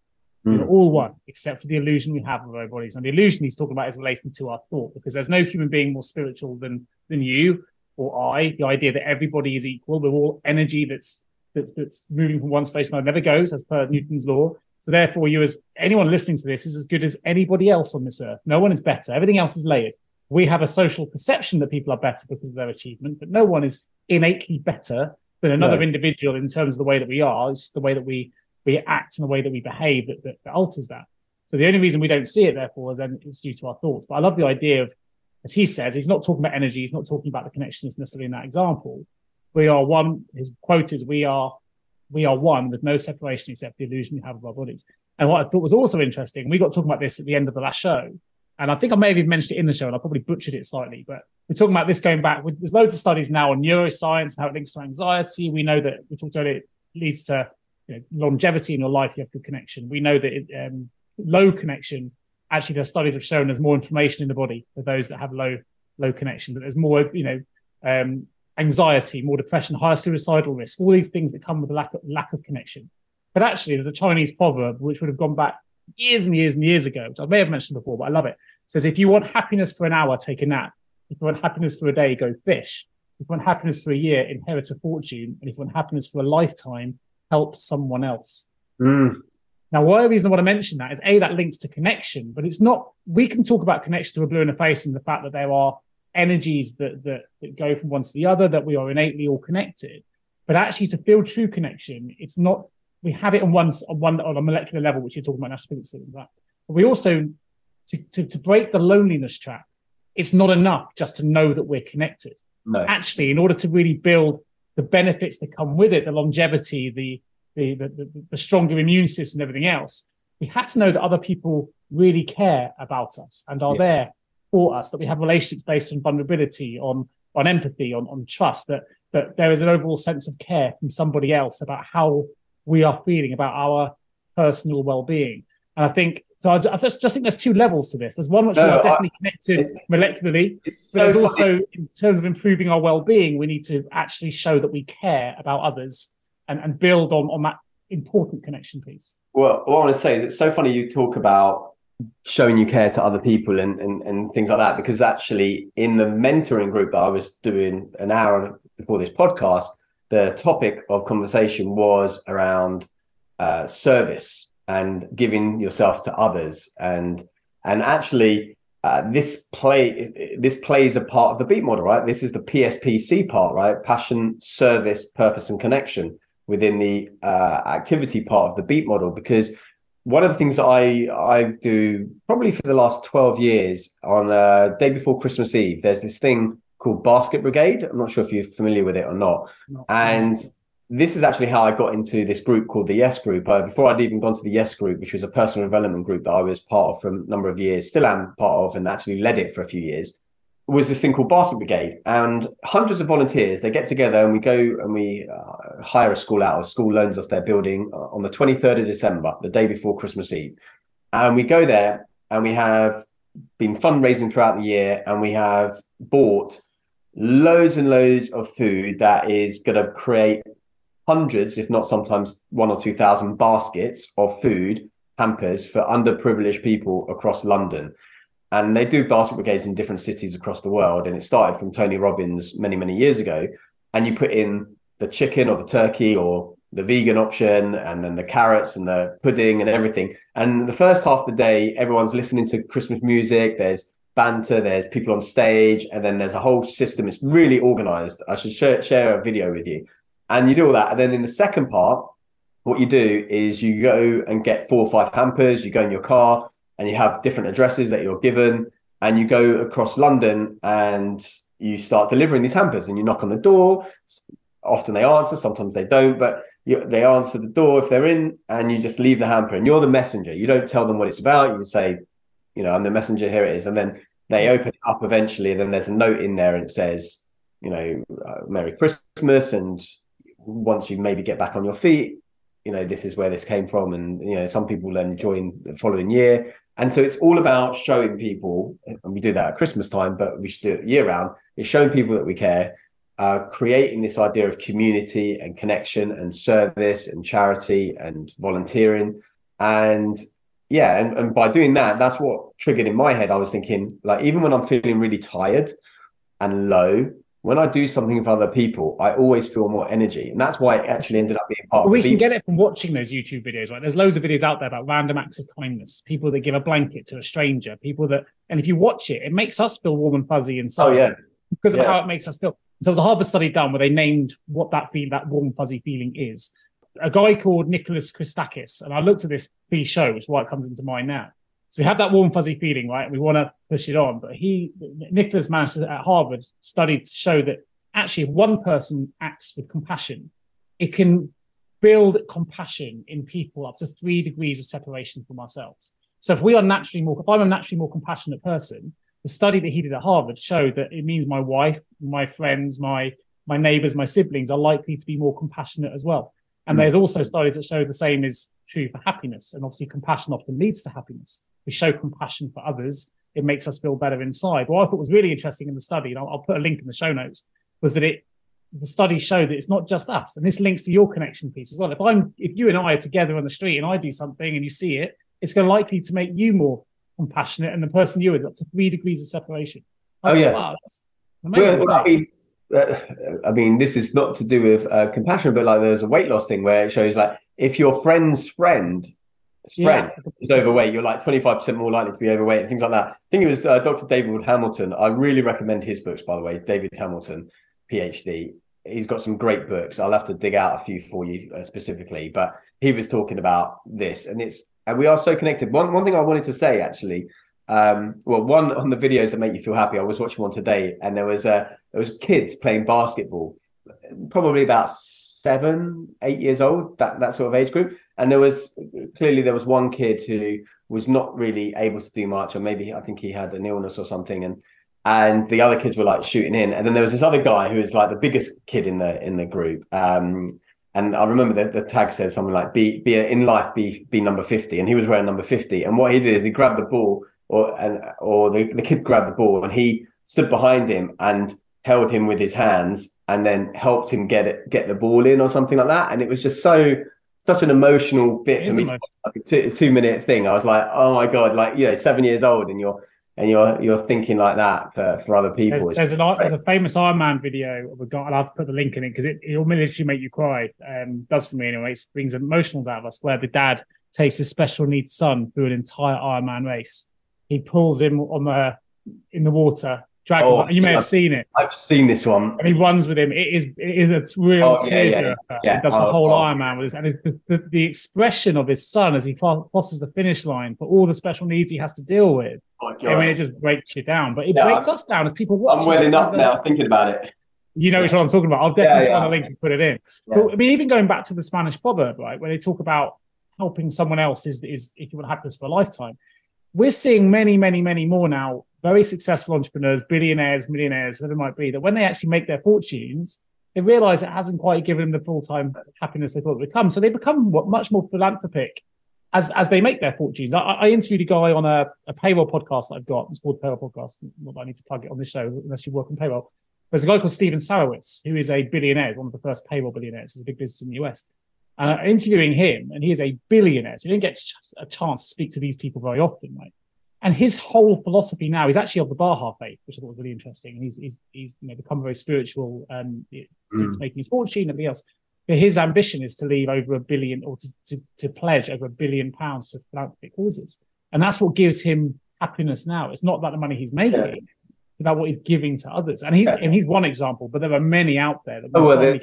Mm. We're all one except for the illusion we have of our own bodies. And the illusion he's talking about is related to our thought, because there's no human being more spiritual than than you or I. The idea that everybody is equal, we're all energy that's that's that's moving from one space to another, never goes, as per Newton's law. So therefore, you, as anyone listening to this, is as good as anybody else on this earth. No one is better. Everything else is layered. We have a social perception that people are better because of their achievement, but no one is innately better than another no. individual in terms of the way that we are. It's just the way that we we act and the way that we behave that, that, that alters that. So the only reason we don't see it, therefore, is then it's due to our thoughts. But I love the idea of, as he says, he's not talking about energy. He's not talking about the connections necessarily in that example. We are one. His quote is, we are we are one with no separation except the illusion we have of our bodies. And what I thought was also interesting, we got talking about this at the end of the last show, and I think I may have even mentioned it in the show, and I probably butchered it slightly, but we're talking about this going back. With, there's loads of studies now on neuroscience and how it links to anxiety. We know that, we talked about it, it leads to, you know, longevity in your life. You have good connection. We know that it, um, low connection, actually the studies have shown there's more inflammation in the body for those that have low low connection, but there's more, you know, um, anxiety, more depression, higher suicidal risk, all these things that come with a lack of, lack of connection. But actually, there's a Chinese proverb which would have gone back years and years and years ago, which I may have mentioned before, but I love it. It says, if you want happiness for an hour, take a nap. If you want happiness for a day, go fish. If you want happiness for a year, inherit a fortune. And if you want happiness for a lifetime, help someone else. Mm. Now, one reason I want to mention that is, A, that links to connection, but it's not, we can talk about connection to a blue in the face and the fact that there are energies that, that that go from one to the other, that we are innately all connected. But actually, to feel true connection, it's not, we have it on one on one on a molecular level, which you're talking about, natural physics and that. But we also, to, to to break the loneliness trap, it's not enough just to know that we're connected. No. Actually, in order to really build the benefits that come with it, the longevity, the the the, the, the stronger immune system, and everything else, we have to know that other people really care about us and are yeah. there for us, that we have relationships based on vulnerability, on on empathy, on, on trust, that that there is an overall sense of care from somebody else about how we are feeling, about our personal well-being. And I think, so I just, just think there's two levels to this. There's one which no, we are definitely I, connected it's, molecularly, it's but so there's funny. Also, in terms of improving our well-being, we need to actually show that we care about others and, and build on, on that important connection piece. Well, what I want to say is, it's so funny you talk about showing you care to other people and, and and things like that, because actually in the mentoring group that I was doing an hour before this podcast, the topic of conversation was around uh service and giving yourself to others, and and actually uh, this play this plays a part of the BEAT model, right? This is the P S P C part, right? Passion, service, purpose and connection within the uh activity part of the BEAT model. Because one of the things that I, I do probably for the last twelve years, on a day before Christmas Eve, there's this thing called Basket Brigade. I'm not sure if you're familiar with it or not. not and right. This is actually how I got into this group called the Yes Group. Uh, before I'd even gone to the Yes Group, which was a personal development group that I was part of for a number of years, still am part of, and actually led it for a few years, was this thing called Basket Brigade. And hundreds of volunteers, they get together and we go and we uh, hire a school out. A school loans us their building on the twenty-third of December, the day before Christmas Eve. And we go there and we have been fundraising throughout the year, and we have bought loads and loads of food that is going to create hundreds, if not sometimes one or two thousand baskets of food, hampers, for underprivileged people across London. And they do basket brigades in different cities across the world. And it started from Tony Robbins many, many years ago. And you put in the chicken or the turkey or the vegan option, and then the carrots and the pudding and everything. And the first half of the day, everyone's listening to Christmas music. There's banter, there's people on stage, and then there's a whole system. It's really organized. I should share, share a video with you. And you do all that. And then in the second part, what you do is you go and get four or five hampers, you go in your car and you have different addresses that you're given, and you go across London and you start delivering these hampers, and you knock on the door. Often they answer, sometimes they don't, but you, they answer the door if they're in, and you just leave the hamper and you're the messenger. You don't tell them what it's about. You say, you know, I'm the messenger, here it is. And then they open it up eventually, and then there's a note in there and it says, you know, uh, Merry Christmas. And once you maybe get back on your feet, you know, this is where this came from. And, you know, some people then join the following year. And so it's all about showing people, and we do that at Christmas time, but we should do it year round, is showing people that we care, uh, creating this idea of community and connection and service and charity and volunteering. And yeah, and, and by doing that, that's what triggered in my head. I was thinking, like, even when I'm feeling really tired and low, when I do something for other people, I always feel more energy. And that's why it actually ended up being part well, of the We can get it from watching those YouTube videos, right? There's loads of videos out there about random acts of kindness, people that give a blanket to a stranger, people that, and if you watch it, it makes us feel warm and fuzzy inside. Oh, yeah. Because yeah. of how it makes us feel. So there was a Harvard study done where they named what that feel, that warm, fuzzy feeling is. A guy called Nicholas Christakis, and I looked at this pre-show, which is why it comes into mind now. So we have that warm, fuzzy feeling, right? We want to push it on. But he, Nicholas managed to, at Harvard, studied to show that actually if one person acts with compassion, it can build compassion in people up to three degrees of separation from ourselves. So if we are naturally more, if I'm a naturally more compassionate person, the study that he did at Harvard showed that it means my wife, my friends, my, my neighbors, my siblings are likely to be more compassionate as well. And mm-hmm. there's also studies that show the same is true for happiness. And obviously compassion often leads to happiness. We show compassion for others, it makes us feel better inside. What I thought was really interesting in the study, and I'll, I'll put a link in the show notes, was that it the study showed that it's not just us. And this links to your connection piece as well. If I'm, if you and I are together on the street and I do something and you see it, it's going to likely to make you more compassionate and the person you're with, up to three degrees of separation. I oh, thought, yeah. Wow, that's amazing. Well, well, I, mean, uh, I mean, this is not to do with uh, compassion, but like there's a weight loss thing where it shows like if your friend's friend Friend yeah. is overweight, you're like twenty-five percent more likely to be overweight and things like that. I think it was uh, Doctor David Hamilton. I really recommend his books, by the way. David Hamilton, PhD. He's got some great books. I'll have to dig out a few for you uh, specifically, but he was talking about this, and it's and we are so connected. One one thing I wanted to say actually, um, well, one on the videos that make you feel happy. I was watching one today, and there was uh, there was kids playing basketball, probably about seven, eight years old, that that sort of age group. And there was clearly there was one kid who was not really able to do much, or maybe I think he had an illness or something. And and the other kids were like shooting in. And then there was this other guy who was like the biggest kid in the in the group. Um, and I remember that the tag said something like "Be be a, in life, be be number fifty." And he was wearing number fifty. And what he did is he grabbed the ball, or and or the, the kid grabbed the ball, and he stood behind him and held him with his hands, and then helped him get it get the ball in or something like that. And it was just so. Such an emotional bit for me, like a two, two minute thing. I was like, oh my God, like, you know, seven years old and you're, and you're, you're thinking like that for, for other people. There's, there's, an, there's a famous Iron Man video of a guy, and I'll put the link in it because it, it'll literally make you cry. Um, does for me anyway, it brings emotions out of us, where the dad takes his special needs son through an entire Iron Man race. He pulls him on the, in the water. Dragon, oh, you may I've, have seen it. I've seen this one. And he runs with him. It is it is a real oh, yeah, yeah, yeah. Yeah. He does oh, the whole oh. Iron Man with his, and the, the, the expression of his son as he crosses the finish line for all the special needs he has to deal with. Oh, I mean, it just breaks you down. But it yeah, breaks I'm, us down as people watch. I'm well enough now thinking about it. You know yeah. which one I'm talking about. I'll definitely yeah, yeah. find a link and put it in. Yeah. But, I mean, even going back to the Spanish proverb, right, where they talk about helping someone else is, is if you want happiness for a lifetime. We're seeing many, many, many more now. Very successful entrepreneurs, billionaires, millionaires, whatever it might be, that when they actually make their fortunes, they realize it hasn't quite given them the full-time happiness they thought it would come. So they become what, much more philanthropic as, as they make their fortunes. I, I interviewed a guy on a, a payroll podcast that I've got. It's called the Payroll Podcast. Not that I need to plug it on this show unless you work on payroll. There's a guy called Steven Sarowitz, who is a billionaire, one of the first payroll billionaires. He's a big business in the U S. And I'm interviewing him, and he is a billionaire. So you don't get a chance to speak to these people very often, right? And his whole philosophy now is actually of the Baha'i faith, which I thought was really interesting. And he's he's, he's you know, become very spiritual um, mm. since making his fortune and everything else. But his ambition is to leave over a billion, or to, to, to pledge over a billion pounds to philanthropic causes. And that's what gives him happiness now. It's not about the money he's making. Yeah. It's about what he's giving to others. And he's yeah. and he's one example, but there are many out there. That oh, well, they,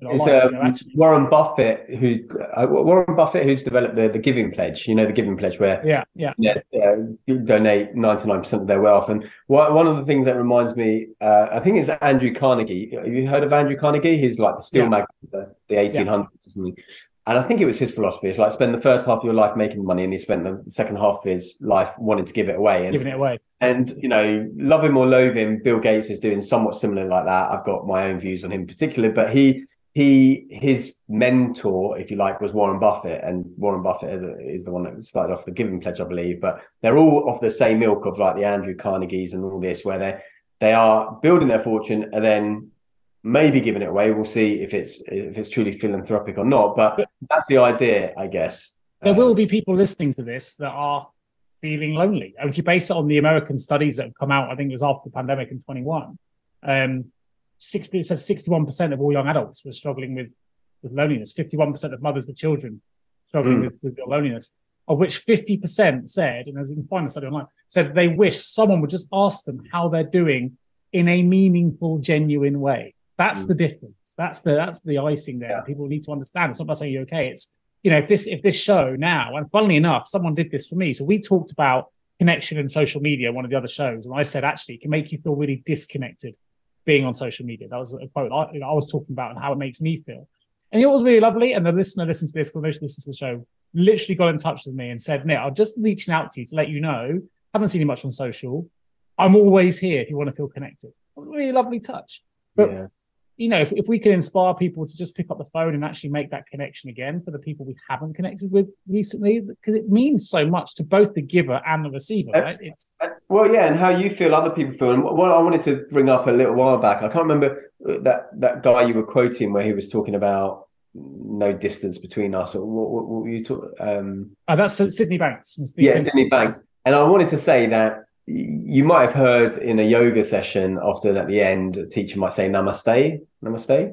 It's, um, Warren Buffett, who uh, Warren Buffett, who's developed the, the giving pledge. You know, the giving pledge, where yeah, yeah, you know, uh, donate ninety nine percent of their wealth. And wh- one of the things that reminds me, uh, I think it's Andrew Carnegie. Have you heard of Andrew Carnegie? He's like the steel yeah. magnate of the, the eighteen hundreds yeah. or something. And I think it was his philosophy. It's like spend the first half of your life making money, and he spent the second half of his life wanting to give it away. And, giving it away. And, you know, love him or loathe him, Bill Gates is doing somewhat similar like that. I've got my own views on him in particular, but he, he, his mentor, if you like, was Warren Buffett. And Warren Buffett is, a, is the one that started off the Giving Pledge, I believe. But they're all of the same ilk of like the Andrew Carnegies and all this, where they they are building their fortune and then maybe giving it away. We'll see if it's if it's truly philanthropic or not, but that's the idea, I guess. There will be people listening to this that are feeling lonely. If you base it on the American studies that have come out, I think it was after the pandemic in twenty-one, um, sixty it says sixty-one percent of all young adults were struggling with, with loneliness, fifty-one percent of mothers with children struggling mm. with, with loneliness, of which fifty percent said, and as you can find a study online, said they wish someone would just ask them how they're doing in a meaningful, genuine way. That's the difference. That's the that's the icing there. Yeah. People need to understand. It's not about saying you're okay. It's, you know, if this if this show now, and funnily enough, someone did this for me. So we talked about connection and social media, one of the other shows. And I said, actually, it can make you feel really disconnected being on social media. That was a quote I, you know, I was talking about and how it makes me feel. And it was really lovely. And the listener listened to this, because most listeners to the show literally got in touch with me and said, Nick, I'm just reaching out to you to let you know, haven't seen you much on social. I'm always here if you want to feel connected. It was a really lovely touch. But yeah. You know, if, if we can inspire people to just pick up the phone and actually make that connection again for the people we haven't connected with recently, because it means so much to both the giver and the receiver, right? It's- well, yeah, and how you feel other people feel. And what I wanted to bring up a little while back, I can't remember that, that guy you were quoting where he was talking about no distance between us. Or what, what, what were you talking um, Oh, that's Sydney Banks. Yeah, Sydney Banks. And I wanted to say that you might have heard in a yoga session often at the end, a teacher might say namaste, namaste.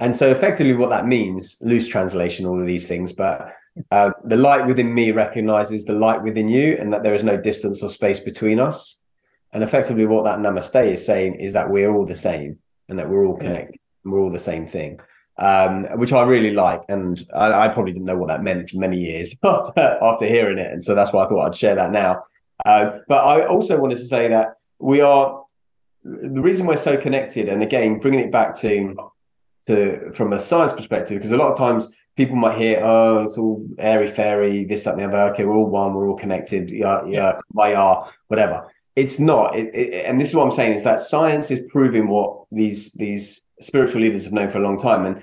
And so effectively what that means, loose translation, all of these things, but uh, the light within me recognizes the light within you, and that there is no distance or space between us. And effectively what that namaste is saying is that we're all the same, and that we're all connected. Yeah. And we're all the same thing. Um, which I really like, and I, I probably didn't know what that meant for many years after, after hearing it. And so that's why I thought I'd share that now. Uh, but I also wanted to say that we are, the reason we're so connected, and again, bringing it back to, to from a science perspective, because a lot of times people might hear, oh, it's all airy-fairy, this, that, and the other. Okay, we're all one, we're all connected, yeah, yeah, yeah, whatever. It's not. It, it, and this is what I'm saying, is that science is proving what these these spiritual leaders have known for a long time. And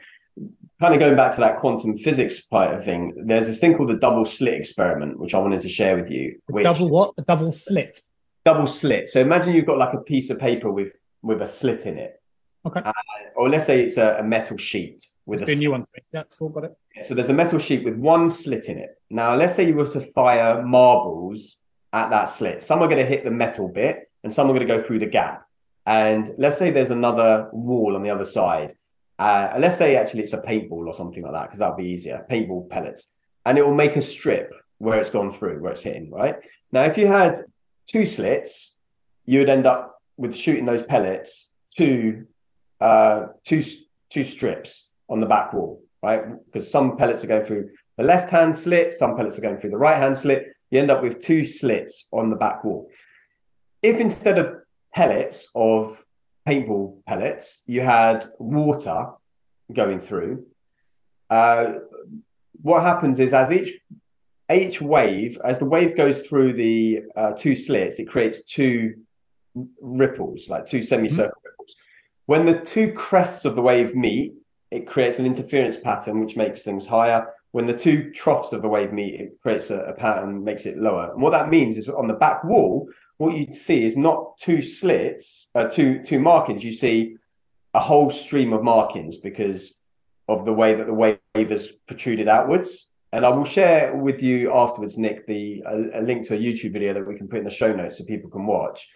kind of going back to that quantum physics part of thing, there's this thing called the double slit experiment, which I wanted to share with you. Which, double what? The double slit? Double slit. So imagine you've got like a piece of paper with, with a slit in it. Okay. Uh, or let's say it's a, a metal sheet. With it's a, a new one to me. That's all got it. So there's a metal sheet with one slit in it. Now, let's say you were to fire marbles at that slit. Some are going to hit the metal bit and some are going to go through the gap. And let's say there's another wall on the other side. Uh, let's say actually it's a paintball or something like that, because that'll be easier, paintball pellets. And it will make a strip where it's gone through, where it's hitting, right? Now, if you had two slits, you would end up with shooting those pellets to uh, two, two strips on the back wall, right? Because some pellets are going through the left-hand slit, some pellets are going through the right-hand slit. You end up with two slits on the back wall. If instead of pellets of paintball pellets, you had water going through. Uh, what happens is as each each wave, as the wave goes through the uh, two slits, it creates two ripples, like two semicircle mm-hmm. ripples. When the two crests of the wave meet, it creates an interference pattern, which makes things higher. When the two troughs of the wave meet, it creates a, a pattern, makes it lower. And what that means is on the back wall, what you see is not two slits, uh, two two markings. You see a whole stream of markings because of the way that the wave has protruded outwards. And I will share with you afterwards, Nick, the a, a link to a YouTube video that we can put in the show notes so people can watch.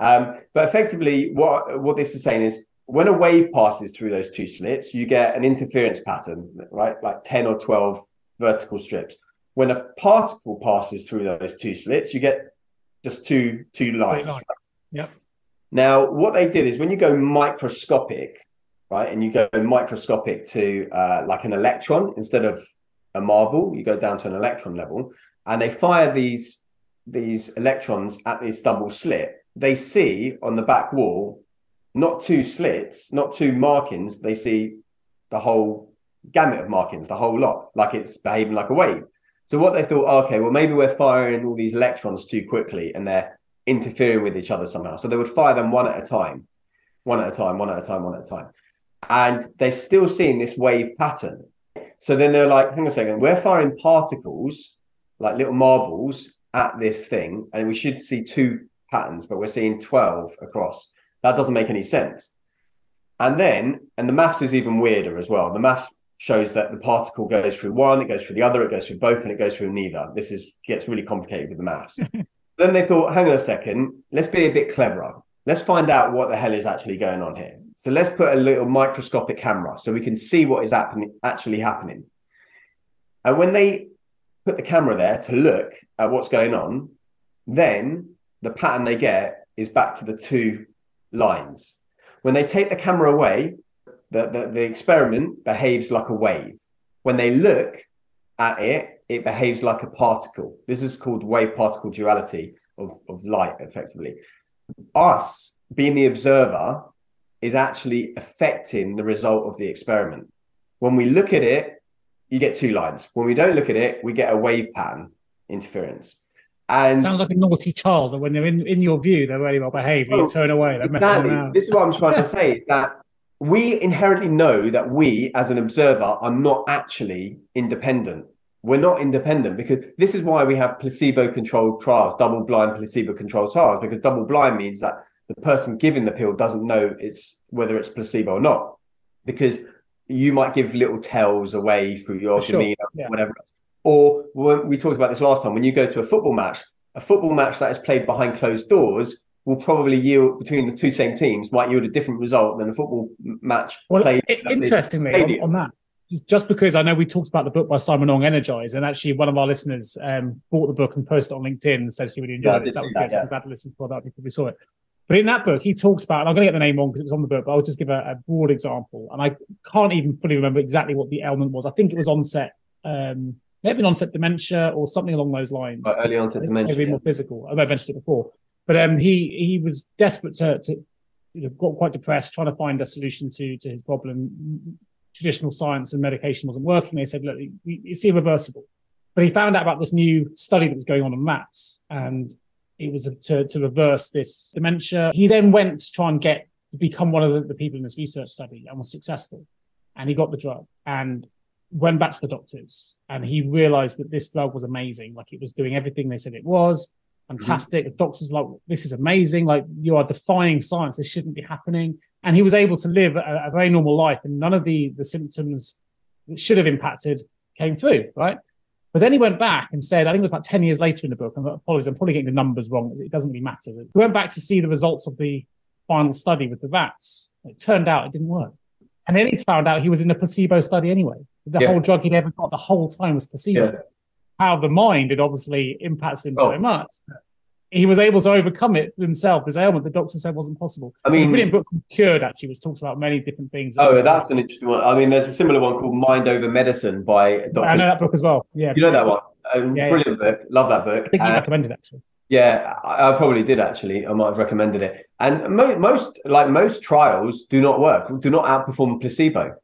Um, but effectively, what what this is saying is when a wave passes through those two slits, you get an interference pattern, right? Like ten or twelve vertical strips. When a particle passes through those two slits, you get just two two lines. Yep. Now, what they did is when you go microscopic, right? And you go microscopic to uh, like an electron instead of a marble, you go down to an electron level, and they fire these these electrons at this double slit. They see on the back wall, not two slits, not two markings, they see the whole gamut of markings, the whole lot, like it's behaving like a wave. So what they thought, oh, okay, well, maybe we're firing all these electrons too quickly and they're interfering with each other somehow. So they would fire them one at a time, one at a time, one at a time, one at a time. And they're still seeing this wave pattern. So then they're like, hang on a second, we're firing particles, like little marbles at this thing, and we should see two patterns, but we're seeing twelve across. That doesn't make any sense. And then, and the maths is even weirder as well. The maths shows that the particle goes through one, it goes through the other, it goes through both, and it goes through neither. This is gets really complicated with the maths. Then they thought, hang on a second, let's be a bit cleverer. Let's find out what the hell is actually going on here. So let's put a little microscopic camera so we can see what is happen- actually happening. And when they put the camera there to look at what's going on, then the pattern they get is back to the two lines. When they take the camera away, the, the, the experiment behaves like a wave. When they look at it, it behaves like a particle. This is called wave-particle duality of, of light, effectively. Us being the observer is actually affecting the result of the experiment. When we look at it, you get two lines. When we don't look at it, we get a wave pattern interference. And sounds like a naughty child that when they're in, in your view, they're really well behaved, well, you turn away, they're exactly. messing around. This is what I'm trying to say, is that we inherently know that we, as an observer, are not actually independent. We're not independent, because this is why we have placebo-controlled trials, double-blind placebo-controlled trials, because double-blind means that the person giving the pill doesn't know it's whether it's placebo or not, because you might give little tells away through your sure. demeanor, yeah. whatever. Or when we talked about this last time, when you go to a football match, a football match that is played behind closed doors will probably yield, between the two same teams, might yield a different result than a football match well, played. It, interestingly, on, on that, just because I know we talked about the book by Simon Ong, Energize, and actually one of our listeners um, bought the book and posted it on LinkedIn and said she really enjoyed yeah, it. That was good. Yeah. I'm glad to listen to that before we saw it. But in that book, he talks about, and I'm going to get the name wrong because it was on the book, but I'll just give a, a broad example. And I can't even fully remember exactly what the ailment was. I think it was onset... Um, maybe onset dementia or something along those lines. But early onset dementia. Maybe yeah. more physical. I mentioned it before. But um, he he was desperate to, to you know, got quite depressed, trying to find a solution to, to his problem. Traditional science and medication wasn't working. They said, look, it's irreversible. But he found out about this new study that was going on in maths, and it was to, to reverse this dementia. He then went to try and get, become one of the people in this research study, and was successful. And he got the drug. And went back to the doctors, and he realized that this drug was amazing. Like, it was doing everything they said it was. Fantastic. Mm-hmm. The doctors were like, this is amazing. Like, you are defying science. This shouldn't be happening. And he was able to live a, a very normal life, and none of the, the symptoms that should have impacted came through, right? But then he went back and said, I think it was about ten years later in the book, and apologies, I'm probably getting the numbers wrong. It doesn't really matter. He went back to see the results of the final study with the rats. It turned out it didn't work. And then he found out he was in a placebo study anyway. The yeah. whole drug he'd ever got the whole time was placebo. Yeah. How the mind, it obviously impacts him oh. so much that he was able to overcome it himself, his ailment the doctor said wasn't possible. I mean, it's a brilliant book called Cured, actually, which talks about many different things. Oh, that's an interesting one. I mean, there's a similar one called Mind Over Medicine by Doctor I know that book as well. Yeah, you know that one. Um, yeah, brilliant yeah. book. Love that book. I think you uh, recommended it, actually. Yeah, I probably did, actually. I might have recommended it. And mo- most, like most trials, do not work, do not outperform placebo.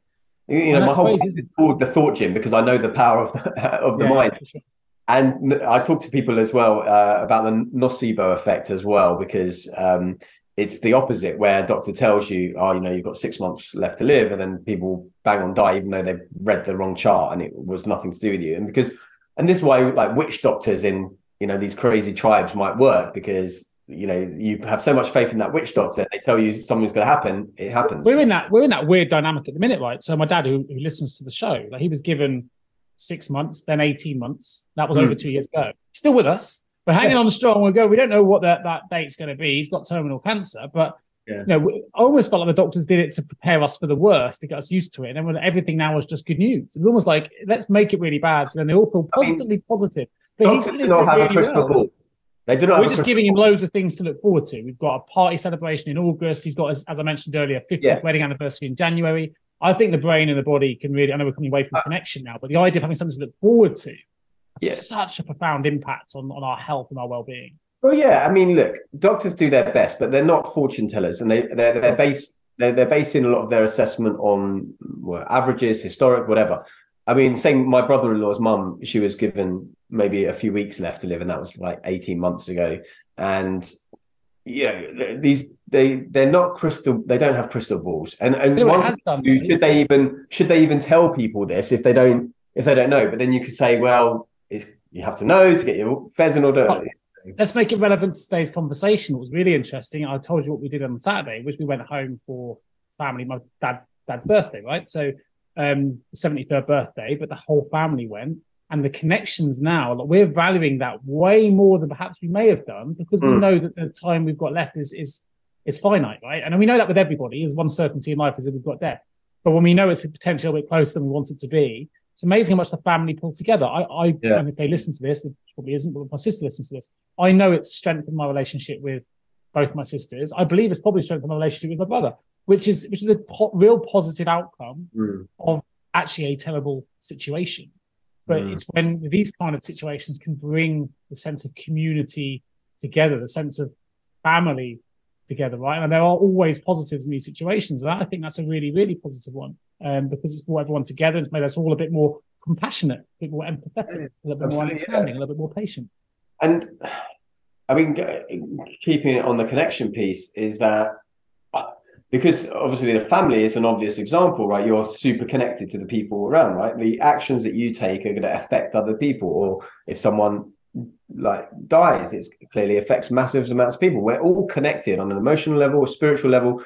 You know, my whole crazy, is called the thought gym, because I know the power of the, of the yeah, mind. Sure. And I talk to people as well uh, about the nocebo effect as well, because um, it's the opposite, where a doctor tells you, oh, you know, you've got six months left to live, and then people bang on die, even though they've read the wrong chart and it was nothing to do with you. And because, and this is why, like, witch doctors in, you know, these crazy tribes might work, because you know, you have so much faith in that witch doctor. They tell you something's going to happen. It happens. We're in that. We're in that weird dynamic at the minute, right? So my dad, who, who listens to the show, like, he was given six months, then eighteen months. That was mm. over two years ago. Still with us. We're hanging yeah. on strong. We go. We don't know what that, that date's going to be. He's got terminal cancer, but yeah. you know, I almost felt like the doctors did it to prepare us for the worst, to get us used to it. And then when everything now was just good news, it was almost like, let's make it really bad, so then they all feel positively I mean, positive. But doctors do not have really a crystal ball. They do not. We're just Christmas giving him loads of things to look forward to. We've got a party celebration in August. He's got, as, as I mentioned earlier, fiftieth yeah. wedding anniversary in January. I think the brain and the body can really, I know we're coming away from uh, connection now, but the idea of having something to look forward to yeah. has such a profound impact on, on our health and our well-being. Well, yeah. I mean, look, doctors do their best, but they're not fortune tellers. And they, they're, they're, based, they're, they're basing a lot of their assessment on well, averages, historic, whatever. I mean, same, my brother-in-law's mum, she was given maybe a few weeks left to live, and that was like eighteen months ago. And, you know, these they they're not crystal, they don't have crystal balls. And, and one, has done, should they even should they even tell people this if they don't if they don't know? But then you could say, well, it's, you have to know to get your affairs in order. Oh, let's make it relevant to today's conversation. It was really interesting. I told you what we did on Saturday, which we went home for family, my dad dad's birthday, right? So um seventy-third birthday, but the whole family went. And the connections now, like, we're valuing that way more than perhaps we may have done, because mm. we know that the time we've got left is is is finite, right? And we know that with everybody. There's one certainty in life, is that we've got death. But when we know it's potentially a bit closer than we want it to be, it's amazing how much the family pull together. I, I yeah. and if they listen to this, which probably isn't, but if my sister listens to this, I know it's strengthened my relationship with both my sisters. I believe it's probably strengthened my relationship with my brother, which is which is a po- real positive outcome mm. of actually a terrible situation. But mm. it's when these kind of situations can bring the sense of community together, the sense of family together, right? And there are always positives in these situations. And I think that's a really, really positive one, um, because it's brought everyone together. It's made us all a bit more compassionate, a bit more empathetic, a little bit Absolutely, more understanding, yeah. a little bit more patient. And I mean, keeping it on the connection piece is that, because obviously the family is an obvious example, right? You're super connected to the people around, right? The actions that you take are going to affect other people. Or if someone like dies, it clearly affects massive amounts of people. We're all connected on an emotional level, a spiritual level,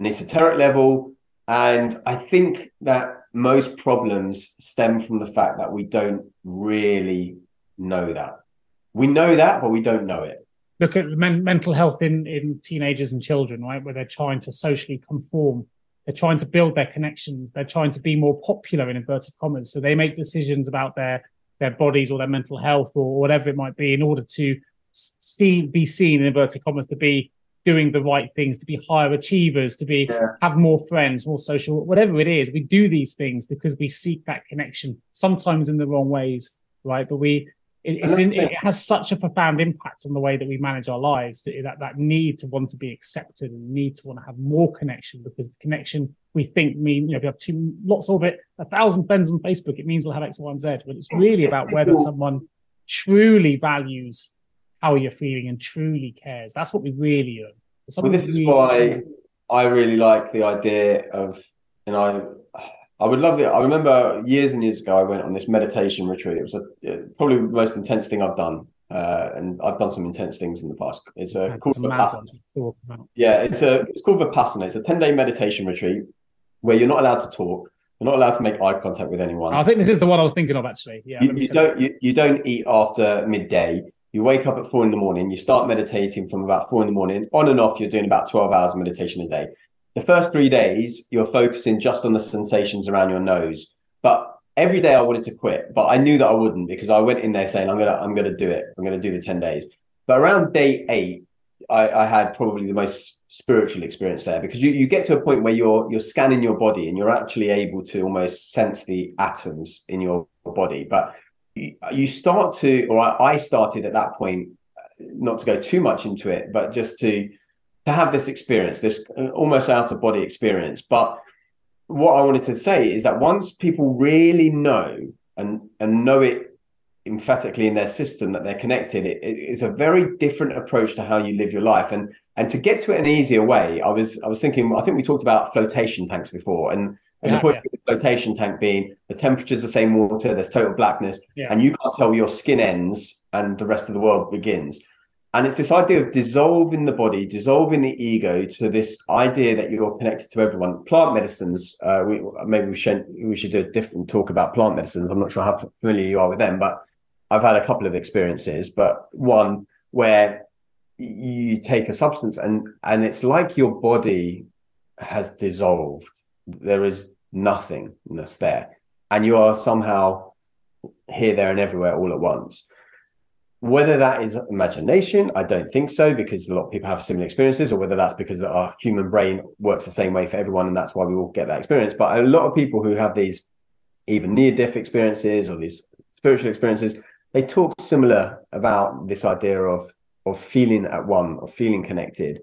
an esoteric level. And I think that most problems stem from the fact that we don't really know that. We know that, but we don't know it. Look at men- mental health in, in teenagers and children, right, where they're trying to socially conform. They're trying to build their connections. They're trying to be more popular, in inverted commas. So they make decisions about their, their bodies or their mental health or whatever it might be in order to see, be seen, in inverted commas, to be doing the right things, to be higher achievers, to be yeah. have more friends, more social, whatever it is. We do these things because we seek that connection, sometimes in the wrong ways, right? But we... It's in, it has such a profound impact on the way that we manage our lives, that that need to want to be accepted and need to want to have more connection, because the connection we think mean, you know, if you have two, lots of it, a thousand friends on Facebook, it means we'll have X, Y, and Z. But it's really about whether someone truly values how you're feeling and truly cares. That's what we really are. Well, this is really why I really like the idea of, you know, I would love that. I remember years and years ago, I went on this meditation retreat. It was a, probably the most intense thing I've done. Uh, and I've done some intense things in the past. It's a, called Vipassana. Yeah, it's a, it's called Vipassana. It's a ten-day meditation retreat where you're not allowed to talk. You're not allowed to make eye contact with anyone. I think this is the one I was thinking of, actually. Yeah. You, you don't, you, you don't eat after midday. You wake up at four in the morning. You start meditating from about four in the morning. On and off, you're doing about twelve hours of meditation a day. The first three days, you're focusing just on the sensations around your nose. But every day I wanted to quit, but I knew that I wouldn't, because I went in there saying, I'm going to I'm gonna do it. I'm going to do the ten days. But around day eight, I, I had probably the most spiritual experience there, because you, you get to a point where you're you're scanning your body and you're actually able to almost sense the atoms in your body. But you start to, or I started at that point, not to go too much into it, but just to... to have this experience, this almost out-of-body experience. But what I wanted to say is that once people really know and, and know it emphatically in their system that they're connected, it, it's a very different approach to how you live your life. And and to get to it in an easier way, I was I was thinking, I think we talked about flotation tanks before, and, and yeah, the point yeah. of the flotation tank being the temperature's the same water, there's total blackness, yeah. and you can't tell where your skin ends and the rest of the world begins. And it's this idea of dissolving the body, dissolving the ego, to this idea that you're connected to everyone. Plant medicines, uh, we, maybe we should, we should do a different talk about plant medicines. I'm not sure how familiar you are with them, but I've had a couple of experiences. But one where you take a substance and, and it's like your body has dissolved. There is nothingness there. And you are somehow here, there, and everywhere all at once. Whether that is imagination, I don't think so, because a lot of people have similar experiences, or whether that's because our human brain works the same way for everyone and that's why we all get that experience. But a lot of people who have these even near-death experiences or these spiritual experiences, they talk similar about this idea of, of feeling at one, of feeling connected.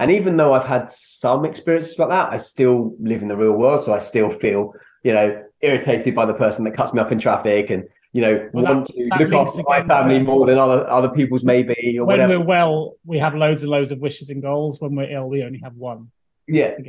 And even though I've had some experiences like that, I still live in the real world. So I still feel, you know, irritated by the person that cuts me up in traffic, and you know, well, want that, to that look after my family more than other other people's maybe. Or when whatever. We're well, we have loads and loads of wishes and goals. When we're ill, we only have one. Yeah. Well,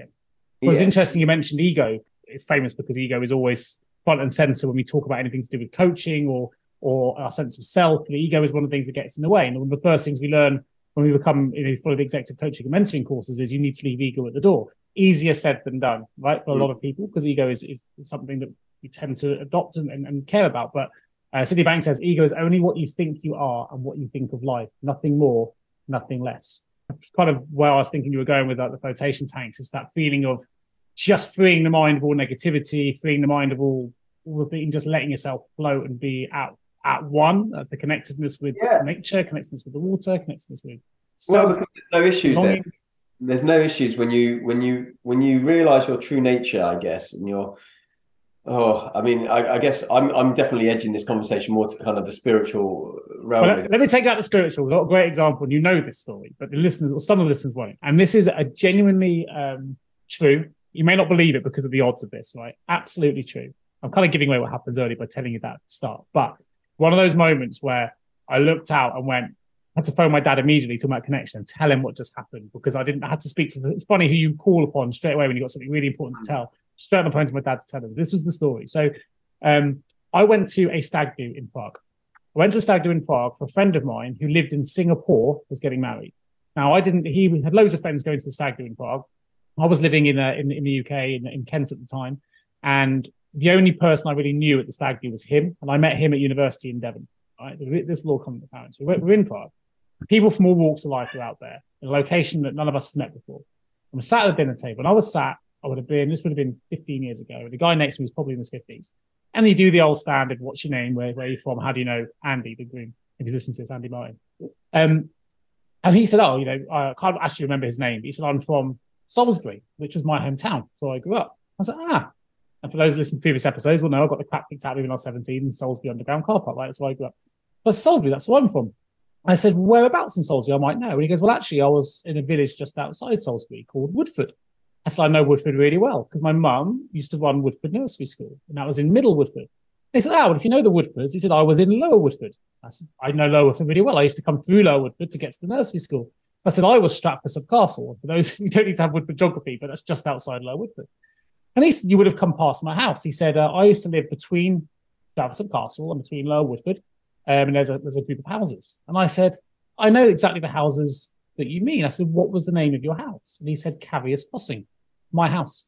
yeah. It's interesting you mentioned ego. It's famous because ego is always front and center when we talk about anything to do with coaching or or our sense of self. The ego is one of the things that gets in the way. And one of the first things we learn when we become, you know, full of executive coaching and mentoring courses is you need to leave ego at the door. Easier said than done, right? For mm. a lot of people, because ego is, is something that we tend to adopt and, and, and care about. But Uh, Sydney Banks says, ego is only what you think you are and what you think of life. Nothing more, nothing less. It's kind of where I was thinking you were going with like, the flotation tanks. It's that feeling of just freeing the mind of all negativity, freeing the mind of all, all the thing, just letting yourself float and be at, at one. That's the connectedness with yeah. nature, connectedness with the water, connectedness with self. Well, because there's no issues there. There's no issues when you, when you, when you realize your true nature, I guess, and your... Oh, I mean, I, I guess I'm I'm definitely edging this conversation more to kind of the spiritual realm. Well, let, let me take out the spiritual. We've got a great example, and you know this story, but the listeners, or some of the listeners won't. And this is a genuinely um, true. You may not believe it because of the odds of this, right? Absolutely true. I'm kind of giving away what happens early by telling you that at the start. But one of those moments where I looked out and went, I had to phone my dad immediately to make connection and tell him what just happened, because I didn't I had to speak to them. It's funny who you call upon straight away when you've got something really important to tell. Straight on the phone to my dad to tell him this was the story. So um, I went to a stag do in Prague. I went to a stag do in Prague for a friend of mine who lived in Singapore, was getting married. Now, I didn't, he had loads of friends going to the stag do in Prague. I was living in a, in, in the U K, in, in Kent at the time. And the only person I really knew at the stag do was him. And I met him at university in Devon. Right? This will all come to parents. We went, we're in Prague. People from all walks of life were out there in a location that none of us had met before. And we sat at the dinner table, and I was sat, I would have been, this would have been fifteen years ago. The guy next to me was probably in his fifties. And they do the old standard, what's your name, where, where are you from, how do you know Andy, the groom? If he's listening to this, Andy Martin. Um, and he said, oh, you know, I can't actually remember his name. But he said, I'm from Salisbury, which was my hometown. So I grew up. I said, ah. And for those who listened to previous episodes, well, no, I got the crap picked out when I was seventeen in Salisbury Underground car park, right? That's where I grew up. But Salisbury, that's where I'm from. I said, whereabouts in Salisbury? I might know. And he goes, well, actually, I was in a village just outside Salisbury called Woodford. I said, I know Woodford really well because my mum used to run Woodford Nursery School, and that was in Middle Woodford. They said, oh, well, if you know the Woodfords, he said, I was in Lower Woodford. I said, I know Lower Woodford really well. I used to come through Lower Woodford to get to the nursery school. So I said, I was Stratford subcastle. For those, you don't need to have Woodford geography, but that's just outside Lower Woodford. And he said, you would have come past my house. He said, uh, I used to live between Stratford subcastle and between Lower Woodford, um, and there's a, there's a group of houses. And I said, I know exactly the houses that you mean. I said, what was the name of your house? And he said, Carrier's Crossing. My house.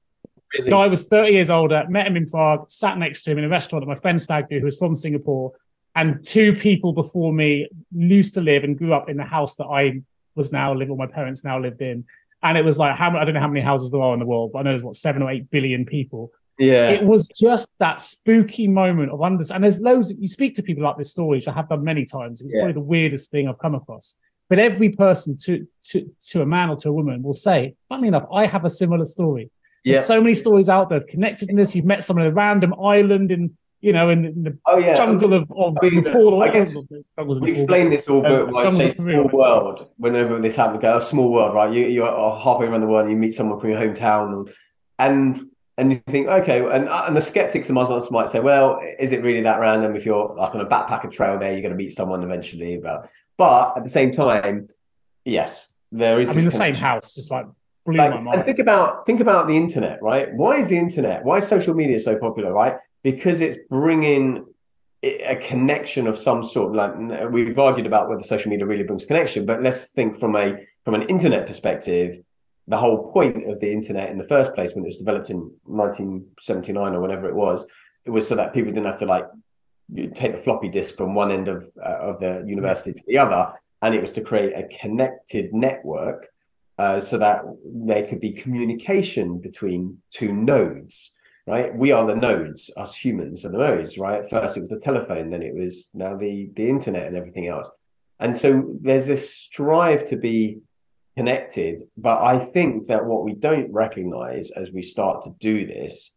Really? So I was thirty years older, met him in Prague, sat next to him in a restaurant at my friend stag do, who was from Singapore, and two people before me used to live and grew up in the house that I was now living, or my parents now lived in. And it was like, how, I don't know how many houses there are in the world, but I know there's what, seven or eight billion people. Yeah. It was just that spooky moment of understanding. And there's loads, of, you speak to people like this story, which I have done many times. It's yeah. probably the weirdest thing I've come across. But every person to, to to a man or to a woman will say, funnily enough, I have a similar story. Yeah. There's so many stories out there of connectedness. You've met someone in a random island in, you know, in, in the oh, yeah. jungle of, of I mean, Nepal. I guess we explain this all, but um, I say small world. Whenever this happens, go, a small world, right? You, you're halfway around the world and you meet someone from your hometown. And and you think, okay, and and the skeptics amongst us might say, well, is it really that random? If you're like on a backpacker trail there, you're going to meet someone eventually, but... But at the same time, yes, there is. I mean, the same house just like blew like, my mind. And think about think about the internet, right? Why is the internet? Why is social media so popular, right? Because it's bringing a connection of some sort. Like we've argued about whether social media really brings connection, but let's think from a from an internet perspective. The whole point of the internet in the first place, when it was developed in nineteen seventy-nine or whenever it was, it was so that people didn't have to like. You take the floppy disk from one end of uh, of the university to the other, and it was to create a connected network uh, so that there could be communication between two nodes, right? We are the nodes, us humans are the nodes, right? At first it was the telephone, then it was now the, the internet and everything else. And so there's this strive to be connected. But I think that what we don't recognize as we start to do this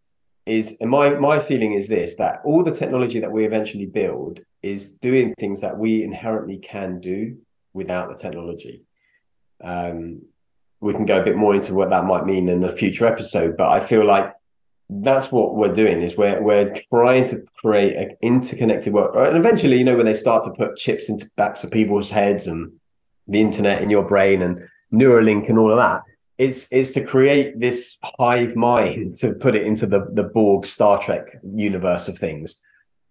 is, and my, my feeling is this, that all the technology that we eventually build is doing things that we inherently can do without the technology. Um, we can go a bit more into what that might mean in a future episode, but I feel like that's what we're doing, is we're, we're trying to create an interconnected world. And eventually, you know, when they start to put chips into backs of people's heads and the internet in your brain and Neuralink and all of that, it's, it's to create this hive mind, to put it into the, the Borg Star Trek universe of things.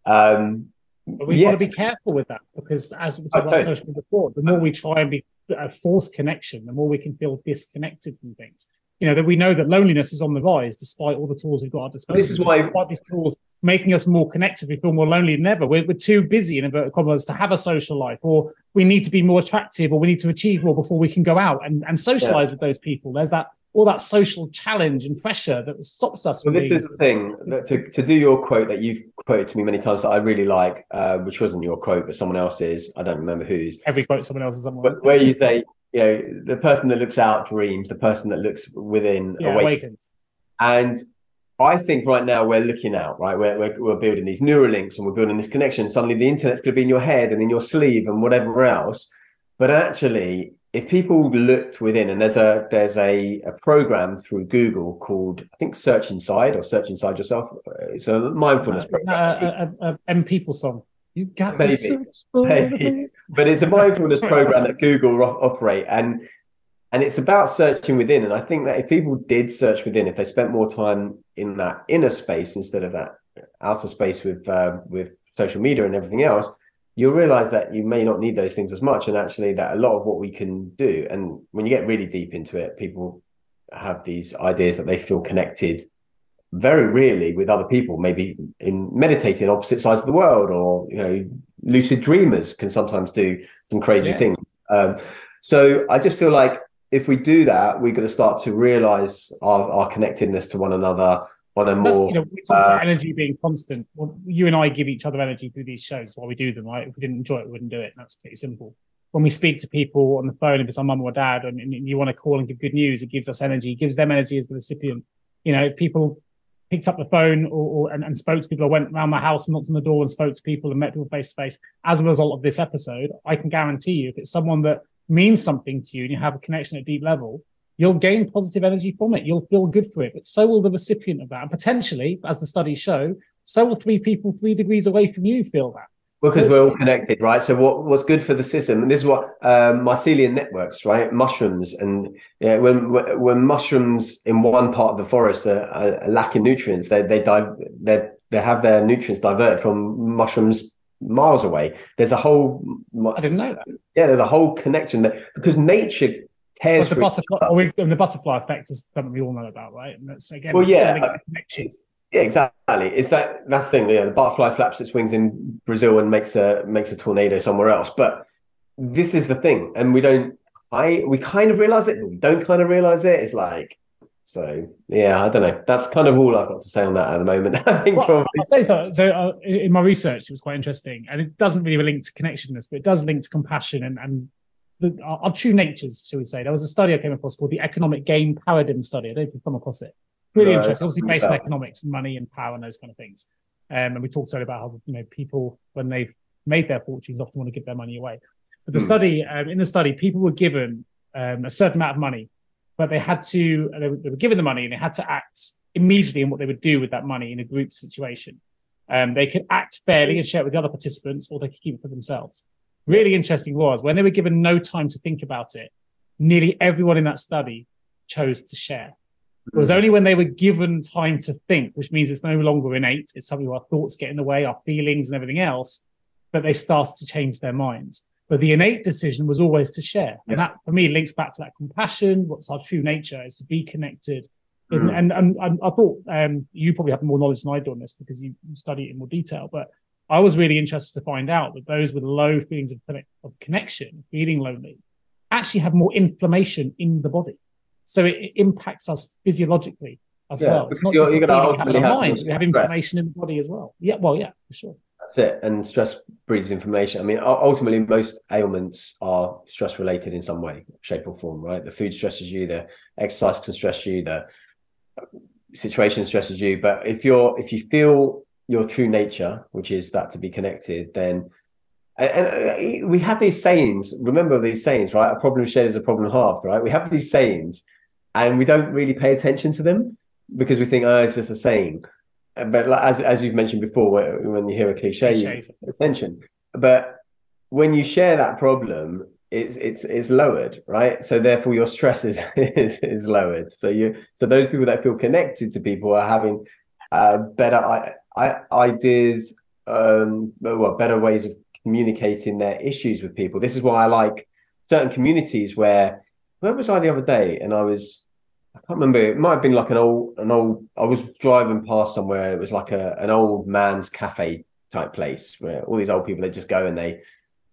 Um, but we yeah. want to be careful with that, because as we talked okay. about social media before, the more we try and be uh, force connection, the more we can feel disconnected from things. You know, that we know that loneliness is on the rise despite all the tools we've got at our disposal. This is why, despite these tools making us more connected, we feel more lonely than ever. We're, we're too busy, in inverted commas, to have a social life, or we need to be more attractive, or we need to achieve more before we can go out and, and socialize yeah. with those people. There's that all that social challenge and pressure that stops us from well, being... This is the thing, to, to do your quote that you've quoted to me many times that I really like, uh, which wasn't your quote, but someone else's. I don't remember whose. Every quote someone else's. But where you say, you know, the person that looks out dreams, the person that looks within yeah, awakens. And I think right now we're looking out, right? We're, we're we're building these neural links and we're building this connection. Suddenly the internet's going to be in your head and in your sleeve and whatever else. But actually, if people looked within, and there's a there's a, a program through Google called, I think, Search Inside or Search Inside Yourself. It's a mindfulness uh, program. Uh, uh, uh, M People song. You got Maybe. to search for Maybe. But it's a mindfulness program that Google ro- operate, and and it's about searching within. And I think that if people did search within, if they spent more time in that inner space instead of that outer space with uh, with social media and everything else, you'll realize that you may not need those things as much. And actually, that a lot of what we can do, and when you get really deep into it, people have these ideas that they feel connected very really with other people, maybe in meditating opposite sides of the world, or, you know, lucid dreamers can sometimes do some crazy yeah. things. Um, so I just feel like if we do that, we're going to start to realize our, our connectedness to one another on a more... You know, we talk uh, about energy being constant. Well, you and I give each other energy through these shows while we do them, right? If we didn't enjoy it, we wouldn't do it. That's pretty simple. When we speak to people on the phone, if it's our mum or dad, and, and you want to call and give good news, it gives us energy. It gives them energy as the recipient. You know, people... picked up the phone or, or and, and spoke to people. I went around my house and knocked on the door and spoke to people and met people face to face. As a result of this episode, I can guarantee you, if it's someone that means something to you and you have a connection at a deep level, you'll gain positive energy from it. You'll feel good for it, but so will the recipient of that. And potentially, as the studies show, so will three people three degrees away from you feel that. Well, because we're all connected, right? So what, what's good for the system, and this is what um, mycelial networks, right? Mushrooms, and yeah, when when mushrooms in one part of the forest are, are lacking nutrients, they they di- they they have their nutrients diverted from mushrooms miles away. There's a whole. I didn't know that. Yeah, there's a whole connection that, because nature cares well, the for butterfly, we, and the butterfly effect is something we all know about, right? And that's again, well, yeah, it's the connections. Yeah, exactly. It's that that's the thing. You know, the butterfly flaps its wings in Brazil and makes a makes a tornado somewhere else. But this is the thing, and we don't. I we kind of realize it, but we don't kind of realize it. It's like, so yeah, I don't know. That's kind of all I've got to say on that at the moment. I think well, probably. I'll say so. So uh, in my research, it was quite interesting, and it doesn't really link to connectedness, but it does link to compassion and and the, our, our true natures, shall we say? There was a study I came across called the economic game paradigm study. I don't know if you've come across it. Really no, interesting, obviously based on economics and money and power and those kind of things. Um, and we talked earlier about how, you know, people, when they've made their fortunes, often want to give their money away. But the mm. study, um, in the study, people were given um, a certain amount of money, but they had to, they were, they were given the money and they had to act immediately on what they would do with that money in a group situation. Um, they could act fairly and share it with the other participants, or they could keep it for themselves. Really interesting was when they were given no time to think about it, nearly everyone in that study chose to share. It was only when they were given time to think, which means it's no longer innate, it's something where our thoughts get in the way, our feelings and everything else, that they started to change their minds. But the innate decision was always to share. And that, for me, links back to that compassion. What's our true nature is to be connected. Mm-hmm. And, and, and I thought um, you probably have more knowledge than I do on this because you study it in more detail. But I was really interested to find out that those with low feelings of, of connection, feeling lonely, actually have more inflammation in the body. So it impacts us physiologically as yeah, well. It's not just the feeling we have in our mind, we have inflammation in the body as well. Yeah, well, yeah, for sure. That's it. And stress breeds inflammation. I mean, ultimately, most ailments are stress related in some way, shape or form, right? The food stresses you, the exercise can stress you, the situation stresses you. But if you're if you feel your true nature, which is that to be connected, then and, and we have these sayings. Remember these sayings, right? A problem shared is a problem halved, right? We have these sayings and we don't really pay attention to them because we think, oh, it's just a saying. But like, as as you've mentioned before, when you hear a cliche, cliche. you pay attention. But when you share that problem, it's it's it's lowered, right? So therefore, your stress is is, is lowered. So you so those people that feel connected to people are having uh, better I, I, ideas, um, well, better ways of communicating their issues with people. This is why I like certain communities where. Where was I the other day? And I was. I can't remember. It might have been like an old, an old. I was driving past somewhere. It was like a an old man's cafe type place where all these old people they just go and they,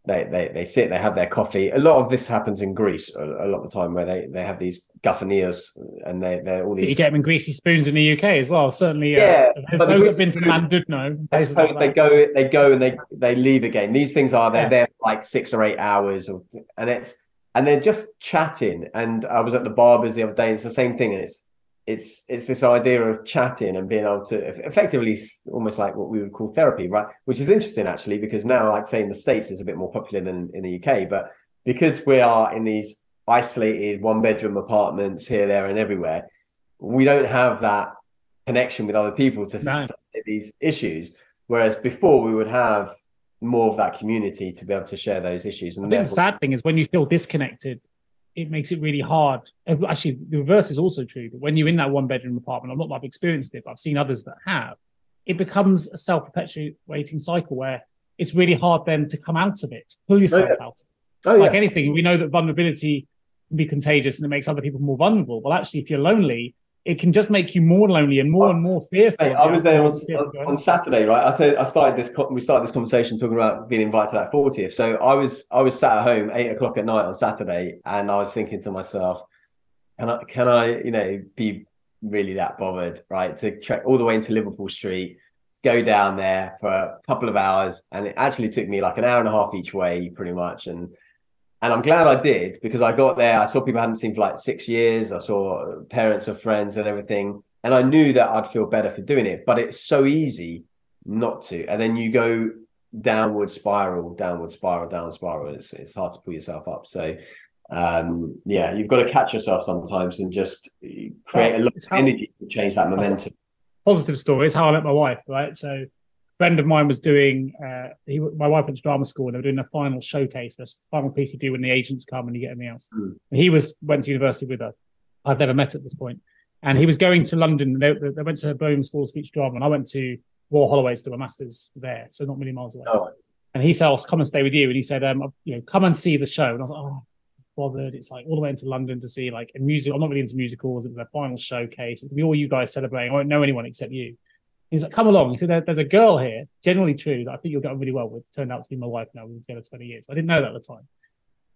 they, they, they sit. They have their coffee. A lot of this happens in Greece a, a lot of the time where they, they have these gaffanias and they they're all these. You get them in greasy spoons in the U K as well. Certainly, yeah. Uh, but those have been to Mandudno. They like go, they go, and they they leave again. These things are they're yeah. there for like six or eight hours, or, and it's. And they're just chatting. And I was at the barber's the other day, and it's the same thing. And it's it's it's this idea of chatting and being able to effectively almost like what we would call therapy, right? Which is interesting, actually, because now, like, say, in the States, it's a bit more popular than in the U K. But because we are in these isolated one-bedroom apartments here, there, and everywhere, we don't have that connection with other people to no. these issues. Whereas before, we would have more of that community to be able to share those issues. And I think therefore- the sad thing is when you feel disconnected, it makes it really hard. Actually, the reverse is also true. But when you're in that one bedroom apartment, I'm not I've experienced it, but I've seen others that have, it becomes a self-perpetuating cycle where it's really hard then to come out of it, to pull yourself oh, yeah. out. Oh, like yeah. anything, we know that vulnerability can be contagious and it makes other people more vulnerable. Well, actually, if you're lonely, it can just make you more lonely and more and more fearful. Hey, I was there on, on, on Saturday, right? I said I started this. We started this conversation talking about being invited to that fortieth. So I was I was sat at home eight o'clock at night on Saturday, and I was thinking to myself, can I can I you know be really that bothered, right? To trek all the way into Liverpool Street, go down there for a couple of hours, and it actually took me like an hour and a half each way, pretty much, and. And I'm glad I did because I got there. I saw people I hadn't seen for like six years. I saw parents of friends and everything. And I knew that I'd feel better for doing it, but it's so easy not to. And then you go downward spiral, downward spiral, downward spiral. It's, it's hard to pull yourself up. So, um, yeah, you've got to catch yourself sometimes and just create a lot of energy to change that momentum. Positive story is how I met my wife, right? So, friend of mine was doing, uh, he, my wife went to drama school and they were doing a final showcase, the final piece you do when the agents come and you get anything else. Mm. And he was went to university with her. I've never met at this point. And he was going to London. They, they went to Birmingham School of Speech Drama and I went to Royal Holloway's to do my master's there, so not many miles away. Oh. And he said, I'll come and stay with you. And he said, um, you know, come and see the show. And I was like, oh, bothered. It's like all the way into London to see like a music. I'm not really into musicals. It was their final showcase. It'll be all you guys celebrating. I won't know anyone except you. He's like, come along. He said, there, there's a girl here, generally true, that I think you'll get on really well with. Turned out to be my wife now. We've been together twenty years. I didn't know that at the time.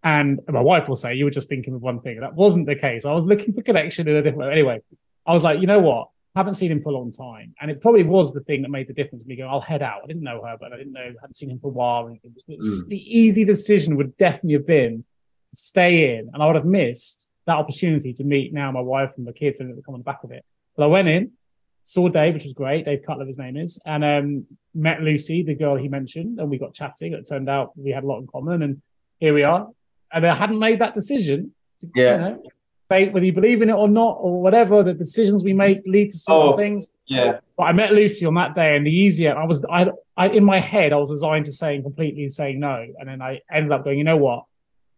And my wife will say, you were just thinking of one thing. And that wasn't the case. I was looking for connection in a different way. Anyway, I was like, you know what? I haven't seen him for a long time. And it probably was the thing that made the difference. Me go, I'll head out. I didn't know her, but I didn't know, I hadn't seen him for a while. And it was, it was, mm. The easy decision would definitely have been to stay in. And I would have missed that opportunity to meet now my wife and my kids and it would come on the back of it. But I went in. Saw Dave, which was great. Dave Cutler, his name is, and um, met Lucy, the girl he mentioned, and we got chatting. It turned out we had a lot in common, and here we are. And I hadn't made that decision. To, yeah. You know, fate, whether you believe in it or not, or whatever, the decisions we make lead to certain oh, things. Yeah. But I met Lucy on that day, and the easier I was, I, I in my head, I was resigned to saying completely saying no, and then I ended up going, you know what?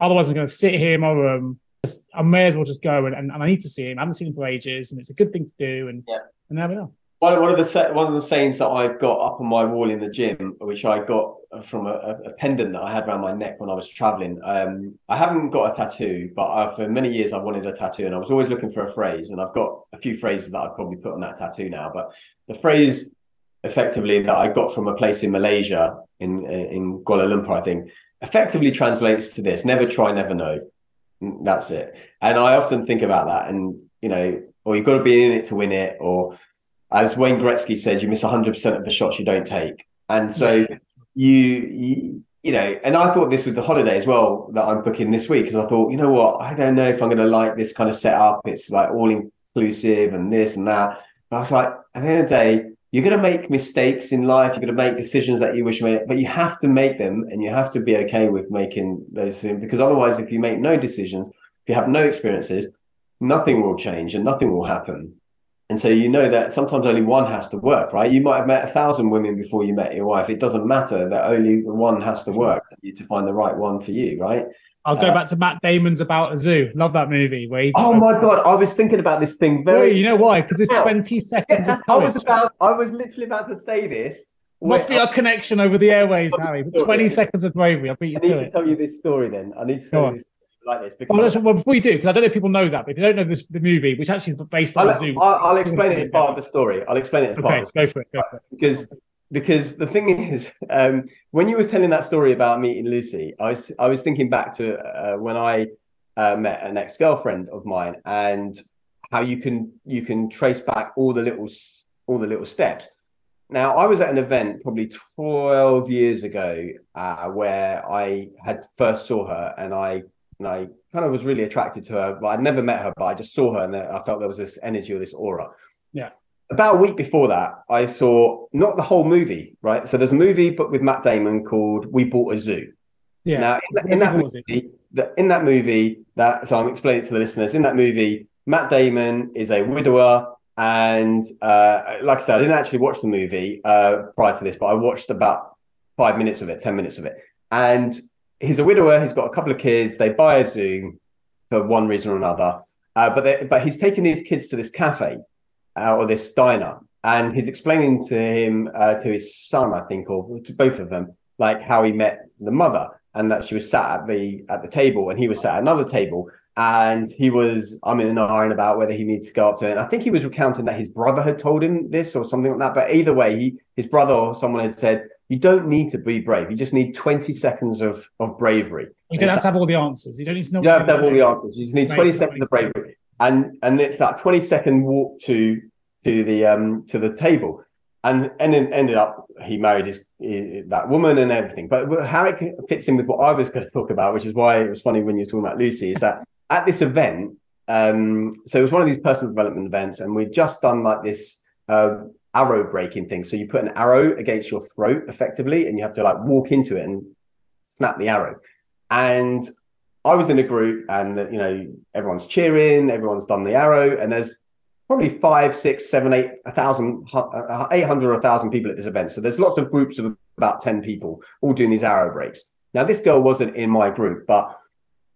Otherwise, I'm going to sit here in my room. Just, I may as well just go, and, and, and I need to see him. I haven't seen him for ages, and it's a good thing to do. And yeah. And there we are. One, one of the one of the sayings that I've got up on my wall in the gym, which I got from a, a pendant that I had around my neck when I was traveling. Um, I haven't got a tattoo, but I, for many years I wanted a tattoo, and I was always looking for a phrase. And I've got a few phrases that I'd probably put on that tattoo now. But the phrase, effectively, that I got from a place in Malaysia, in in Kuala Lumpur, I think, effectively translates to this: never try, never know. That's it. And I often think about that, and you know. Or you've got to be in it to win it. Or as Wayne Gretzky says, you miss one hundred percent of the shots you don't take. And so you, you you know, and I thought this with the holiday as well that I'm booking this week, because I thought, you know what, I don't know if I'm going to like this kind of setup. It's like all inclusive and this and that. And I was like, at the end of the day, you're going to make mistakes in life. You're going to make decisions that you wish you made, but you have to make them, and you have to be okay with making those decisions, because otherwise, if you make no decisions, if you have no experiences, nothing will change and nothing will happen. And so you know that sometimes only one has to work, right? You might have met a thousand women before you met your wife. It doesn't matter, that only one has to work for you to find the right one for you, right? I'll go uh, back to Matt Damon's About a Zoo. Love that movie. Where he oh, my God. I was thinking about this thing very... Wait, you know why? Because it's twenty seconds yeah, of college. I was, about, I was literally about to say this. Must be I, our connection over the airwaves, Harry. twenty seconds of bravery. I'll beat you to it. I need to, to tell you this story then. I need to tell you this like this because well, that's, well before you do, because I don't know if people know that, but if you don't know this, the movie, which actually is based on I'll, Zoom, I'll, I'll explain it as part of the story. I'll explain it as okay, part of the story. Go for it, go for it. Because because the thing is, um, when you were telling that story about meeting Lucy, I was I was thinking back to uh, when I uh, met an ex-girlfriend of mine, and how you can you can trace back all the little all the little steps. Now, I was at an event probably twelve years ago uh, where I had first saw her, and I. And I kind of was really attracted to her, but I'd never met her, but I just saw her and I felt there was this energy or this aura. Yeah. About a week before that, I saw not the whole movie, right? So there's a movie, but with Matt Damon called We Bought a Zoo. Yeah. Now, in, the, in, that, movie, the, in that movie, that so I'm explaining it to the listeners, in that movie, Matt Damon is a widower. And uh, like I said, I didn't actually watch the movie uh, prior to this, but I watched about five minutes of it, ten minutes of it. And he's a widower. He's got a couple of kids. They buy a zoo for one reason or another. Uh, but they, but he's taking these kids to this cafe uh, or this diner, and he's explaining to him uh, to his son, I think, or to both of them, like how he met the mother, and that she was sat at the at the table, and he was sat at another table, and he was I'm in an iron about whether he needs to go up to her. And I think he was recounting that his brother had told him this or something like that. But either way, he his brother or someone had said, you don't need to be brave. You just need twenty seconds of, of bravery. You don't have that, to have all the answers. You don't need to know. You don't have to have all the answers. You just need twenty seconds of bravery. And and it's that twenty second walk to to the um to the table. And and it ended up he married his, his that woman and everything. But how it fits in with what I was going to talk about, which is why it was funny when you were talking about Lucy, is that at this event, um, so it was one of these personal development events, and we'd just done like this. Uh, arrow breaking thing. So you put an arrow against your throat effectively, and you have to like walk into it and snap the arrow. And I was in a group, and you know, everyone's cheering, everyone's done the arrow, and there's probably five, six, seven, eight, a thousand, eight hundred or a thousand people at this event. So there's lots of groups of about ten people all doing these arrow breaks. Now this girl wasn't in my group, but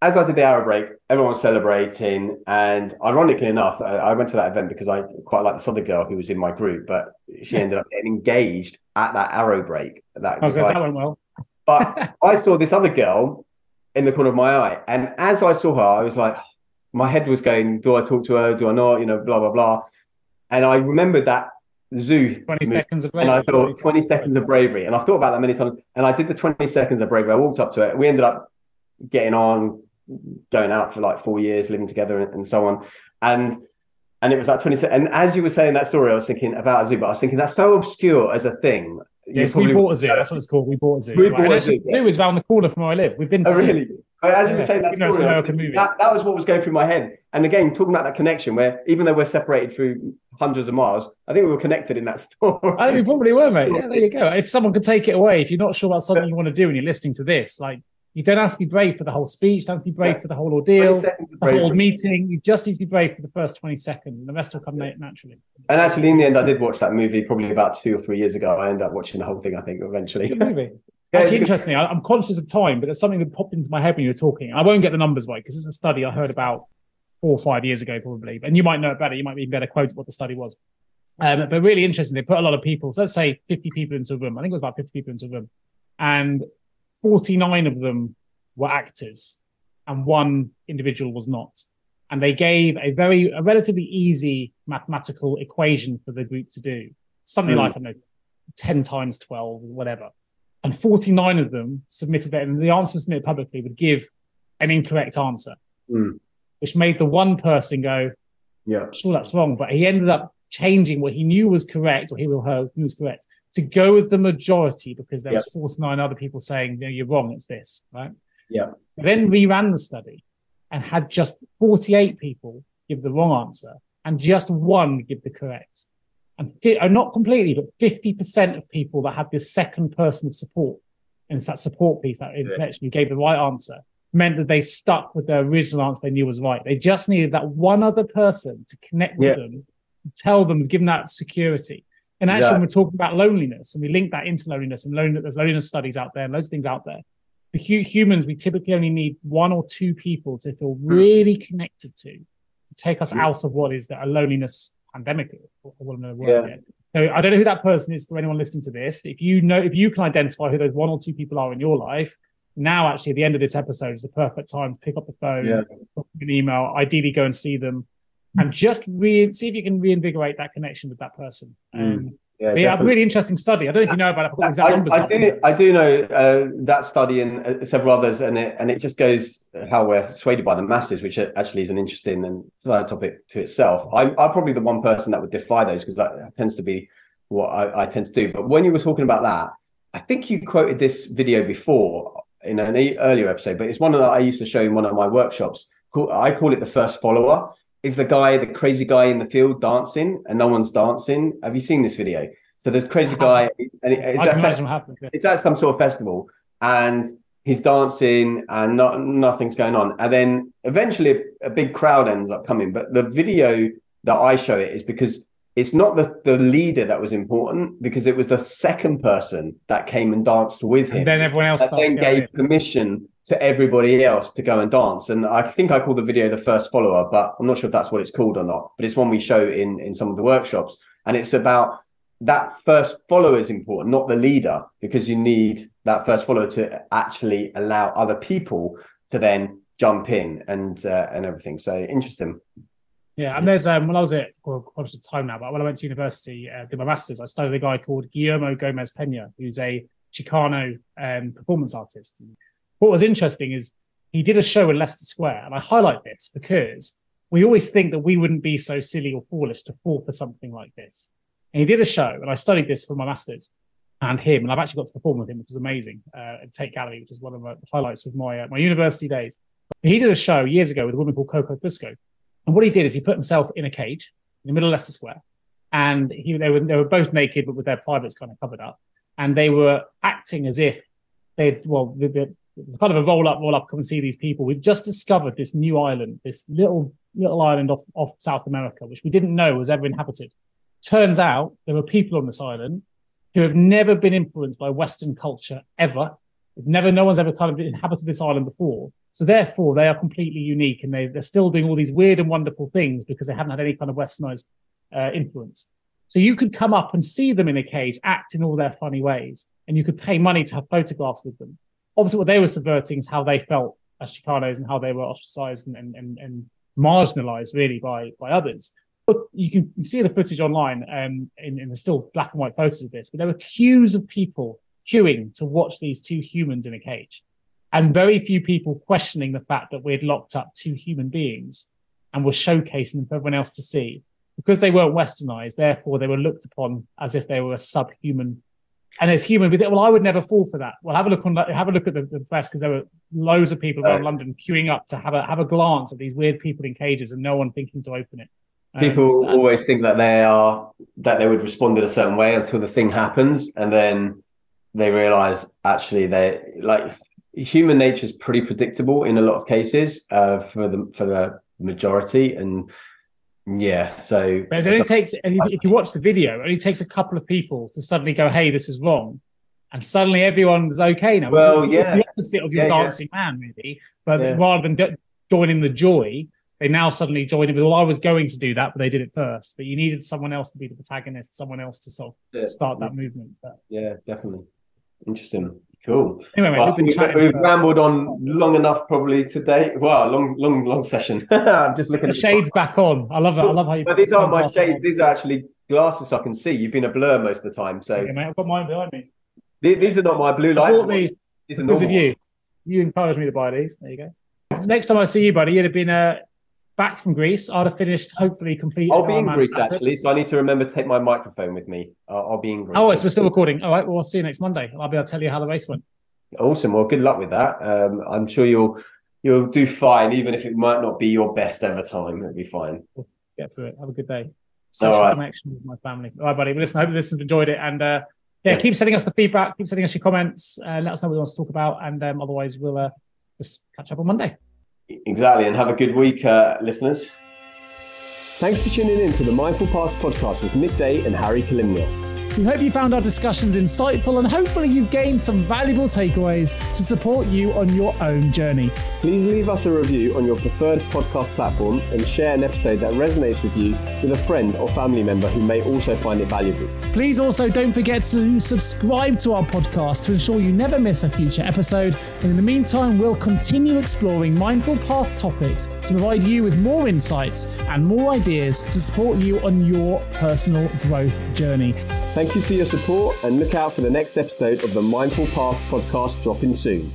as I did the arrow break, everyone was celebrating. And ironically enough, I went to that event because I quite liked this other girl who was in my group, but she ended up getting engaged at that arrow break. That, oh, that went well. But I saw this other girl in the corner of my eye. And as I saw her, I was like, my head was going, do I talk to her? Do I not? You know, blah, blah, blah. And I remembered that zoo. twenty seconds of bravery. And I thought, twenty seconds of bravery. And I thought about that many times. And I did the twenty seconds of bravery. I walked up to it. We ended up getting on, going out for like four years, living together, and, and so on. And and it was like twenty. And as you were saying that story, I was thinking about a zoo, but I was thinking that's so obscure as a thing. Yes, we bought a zoo. That's what it's called. We bought a zoo. We right? bought a zoo. The zoo is around the corner from where I live. We've been. Oh, really? But as yeah. you were saying that you story, was, that, that was what was going through my head. And again, talking about that connection, where even though we're separated through hundreds of miles, I think we were connected in that story. I think we probably were, mate. Yeah, there you go. If someone could take it away, if you're not sure about something you want to do, and you're listening to this, like. You don't have to be brave for the whole speech. Don't have to be brave yeah. for the whole ordeal, the whole meeting. You just need to be brave for the first twenty seconds. And the rest will come yeah. naturally. And actually, in the end, I did watch that movie probably about two or three years ago. I ended up watching the whole thing, I think, eventually. Good movie. Actually, interesting. I'm conscious of time, but there's something that popped into my head when you were talking. I won't get the numbers right because it's a study I heard about four or five years ago, probably. And you might know it better. You might be better quoted what the study was. Um, but really interesting. They put a lot of people, so let's say fifty people into a room. I think it was about fifty people into a room. And forty-nine of them were actors and one individual was not. And they gave a very, a relatively easy mathematical equation for the group to do. Something mm. like, I don't know, ten times twelve, whatever. And forty-nine of them submitted that, and the answer submitted publicly would give an incorrect answer, mm. which made the one person go, yeah, I'm sure that's wrong. But he ended up changing what he knew was correct, or he or her knew was correct to go with the majority because there yep. was forty-nine other people saying, no, you're wrong, it's this, right? Yeah. Then reran the study and had just forty-eight people give the wrong answer and just one give the correct. And fi- oh, not completely, but fifty percent of people that had this second person of support, and it's that support piece, that connection, who gave the right answer, meant that they stuck with their original answer they knew was right. They just needed that one other person to connect with yeah. them, tell them, give them that security. And actually, yeah. when we're talking about loneliness, and we link that into loneliness, and lon- there's loneliness studies out there and loads of things out there. For hu- humans, we typically only need one or two people to feel really connected to, to take us yeah. out of what is that a loneliness pandemic. I wouldn't know the word yet. So I don't know who that person is for anyone listening to this. If you know, if you can identify who those one or two people are in your life, now actually at the end of this episode is the perfect time to pick up the phone, yeah. drop an email, ideally go and see them, and just re- see if you can reinvigorate that connection with that person. Mm. Um, yeah, yeah, a really interesting study. I don't know if you know about it. Exact I, numbers I do. I do know uh, that study and uh, several others, and it and it just goes how we're swayed by the masses, which actually is an interesting and side topic to itself. I'm, I'm probably the one person that would defy those because that tends to be what I, I tend to do. But when you were talking about that, I think you quoted this video before in an e- earlier episode, but it's one that I used to show in one of my workshops. I call it the first follower. Is the guy, the crazy guy in the field dancing and no one's dancing. Have you seen this video? So there's crazy guy. And it's, I can imagine what happened, yeah. it's at some sort of festival and he's dancing and not, nothing's going on. And then eventually a big crowd ends up coming. But the video that I show it is because it's not the, the leader that was important, because it was the second person that came and danced with him. And then everyone else then gave in. permission to everybody else to go and dance. And I think I call the video the first follower, but I'm not sure if that's what it's called or not, but it's one we show in, in some of the workshops. And it's about that first follower is important, not the leader, because you need that first follower to actually allow other people to then jump in and uh, and everything. So interesting. Yeah, and there's, um, when I was at, well, I'm conscious of time now, but when I went to university, uh, did my master's, I studied a guy called Guillermo Gomez Pena, who's a Chicano um, performance artist. What was interesting is he did a show in Leicester Square, and I highlight this because we always think that we wouldn't be so silly or foolish to fall for something like this. And he did a show, and I studied this for my master's and him, and I've actually got to perform with him, which was amazing, uh, at Tate Gallery, which is one of the highlights of my uh, my university days. But he did a show years ago with a woman called Coco Fusco, and what he did is he put himself in a cage in the middle of Leicester Square, and he they were they were both naked but with their privates kind of covered up, and they were acting as if they'd well. The, the, It's kind of a roll up, roll up, come and see these people. We've just discovered this new island, this little little island off, off South America, which we didn't know was ever inhabited. Turns out there were people on this island who have never been influenced by Western culture ever. They've never, no one's ever kind of inhabited this island before. So therefore, they are completely unique, and they, they're still doing all these weird and wonderful things because they haven't had any kind of Westernized uh, influence. So you could come up and see them in a cage, act in all their funny ways, and you could pay money to have photographs with them. Obviously, what they were subverting is how they felt as Chicanos and how they were ostracized and, and, and, and marginalized, really, by, by others. But you can see the footage online, um, in, in the still black and white photos of this, but there were queues of people queuing to watch these two humans in a cage, and very few people questioning the fact that we had locked up two human beings and were showcasing them for everyone else to see. Because they weren't westernized, therefore they were looked upon as if they were a subhuman. And as human, we think, well, I would never fall for that. Well, have a look on, have a look at the, the press, because there were loads of people around oh. London queuing up to have a have a glance at these weird people in cages, and no one thinking to open it. Um, people and, always think that they are that they would respond in a certain way until the thing happens, and then they realise actually they like human nature is pretty predictable in a lot of cases uh, for the for the majority and. Yeah, so but it only takes if you watch the video, it only takes a couple of people to suddenly go, "Hey, this is wrong," and suddenly everyone's okay now. Well, it's, yeah, it's the opposite of your yeah, dancing yeah. man, really. But yeah. rather than do- joining the joy, they now suddenly join it with, "Well, I was going to do that, but they did it first." But you needed someone else to be the protagonist, someone else to sort of yeah. start that movement. But. Yeah, definitely. Interesting. Cool. Anyway, mate, well, we've, been we've rambled on long enough probably today. Wow, long, long, long session. I'm just looking. The at shades the back on. I love it. I love how you. But these aren't my shades. On. These are actually glasses. So I can see. You've been a blur most of the time. So. Okay, mate, I've got mine behind me. These, these are not my blue light. I bought these. These are because of you. You encouraged me to buy these. There you go. Next time I see you, buddy, you'd have been a. Uh, back from Greece. I'd have finished, hopefully, complete. I'll be in Greece, Stratford. Actually, so I need to remember to take my microphone with me. I'll, I'll be in Greece. Oh, so we're still recording. All right, well, I'll see you next Monday. I'll be able to tell you how the race went. Awesome. Well, good luck with that. Um, I'm sure you'll you'll do fine, even if it might not be your best ever time. It'll be fine. We'll get through it. Have a good day. Social right. connection with my family. All right, buddy. Well, listen, I hope the listeners enjoyed it. And uh, yeah, yes. keep sending us the feedback. Keep sending us your comments. Uh, let us know what you want to talk about. And um, otherwise, we'll uh, just catch up on Monday. Exactly. And have a good week, uh, listeners. Thanks for tuning in to the Mindful Paths podcast with Nick Day and Harry Kalimnios. We hope you found our discussions insightful and hopefully you've gained some valuable takeaways to support you on your own journey. Please leave us a review on your preferred podcast platform and share an episode that resonates with you with a friend or family member who may also find it valuable. Please also don't forget to subscribe to our podcast to ensure you never miss a future episode. And in the meantime, we'll continue exploring mindful path topics to provide you with more insights and more ideas to support you on your personal growth journey. Thank you for your support and look out for the next episode of the Mindful Paths podcast dropping soon.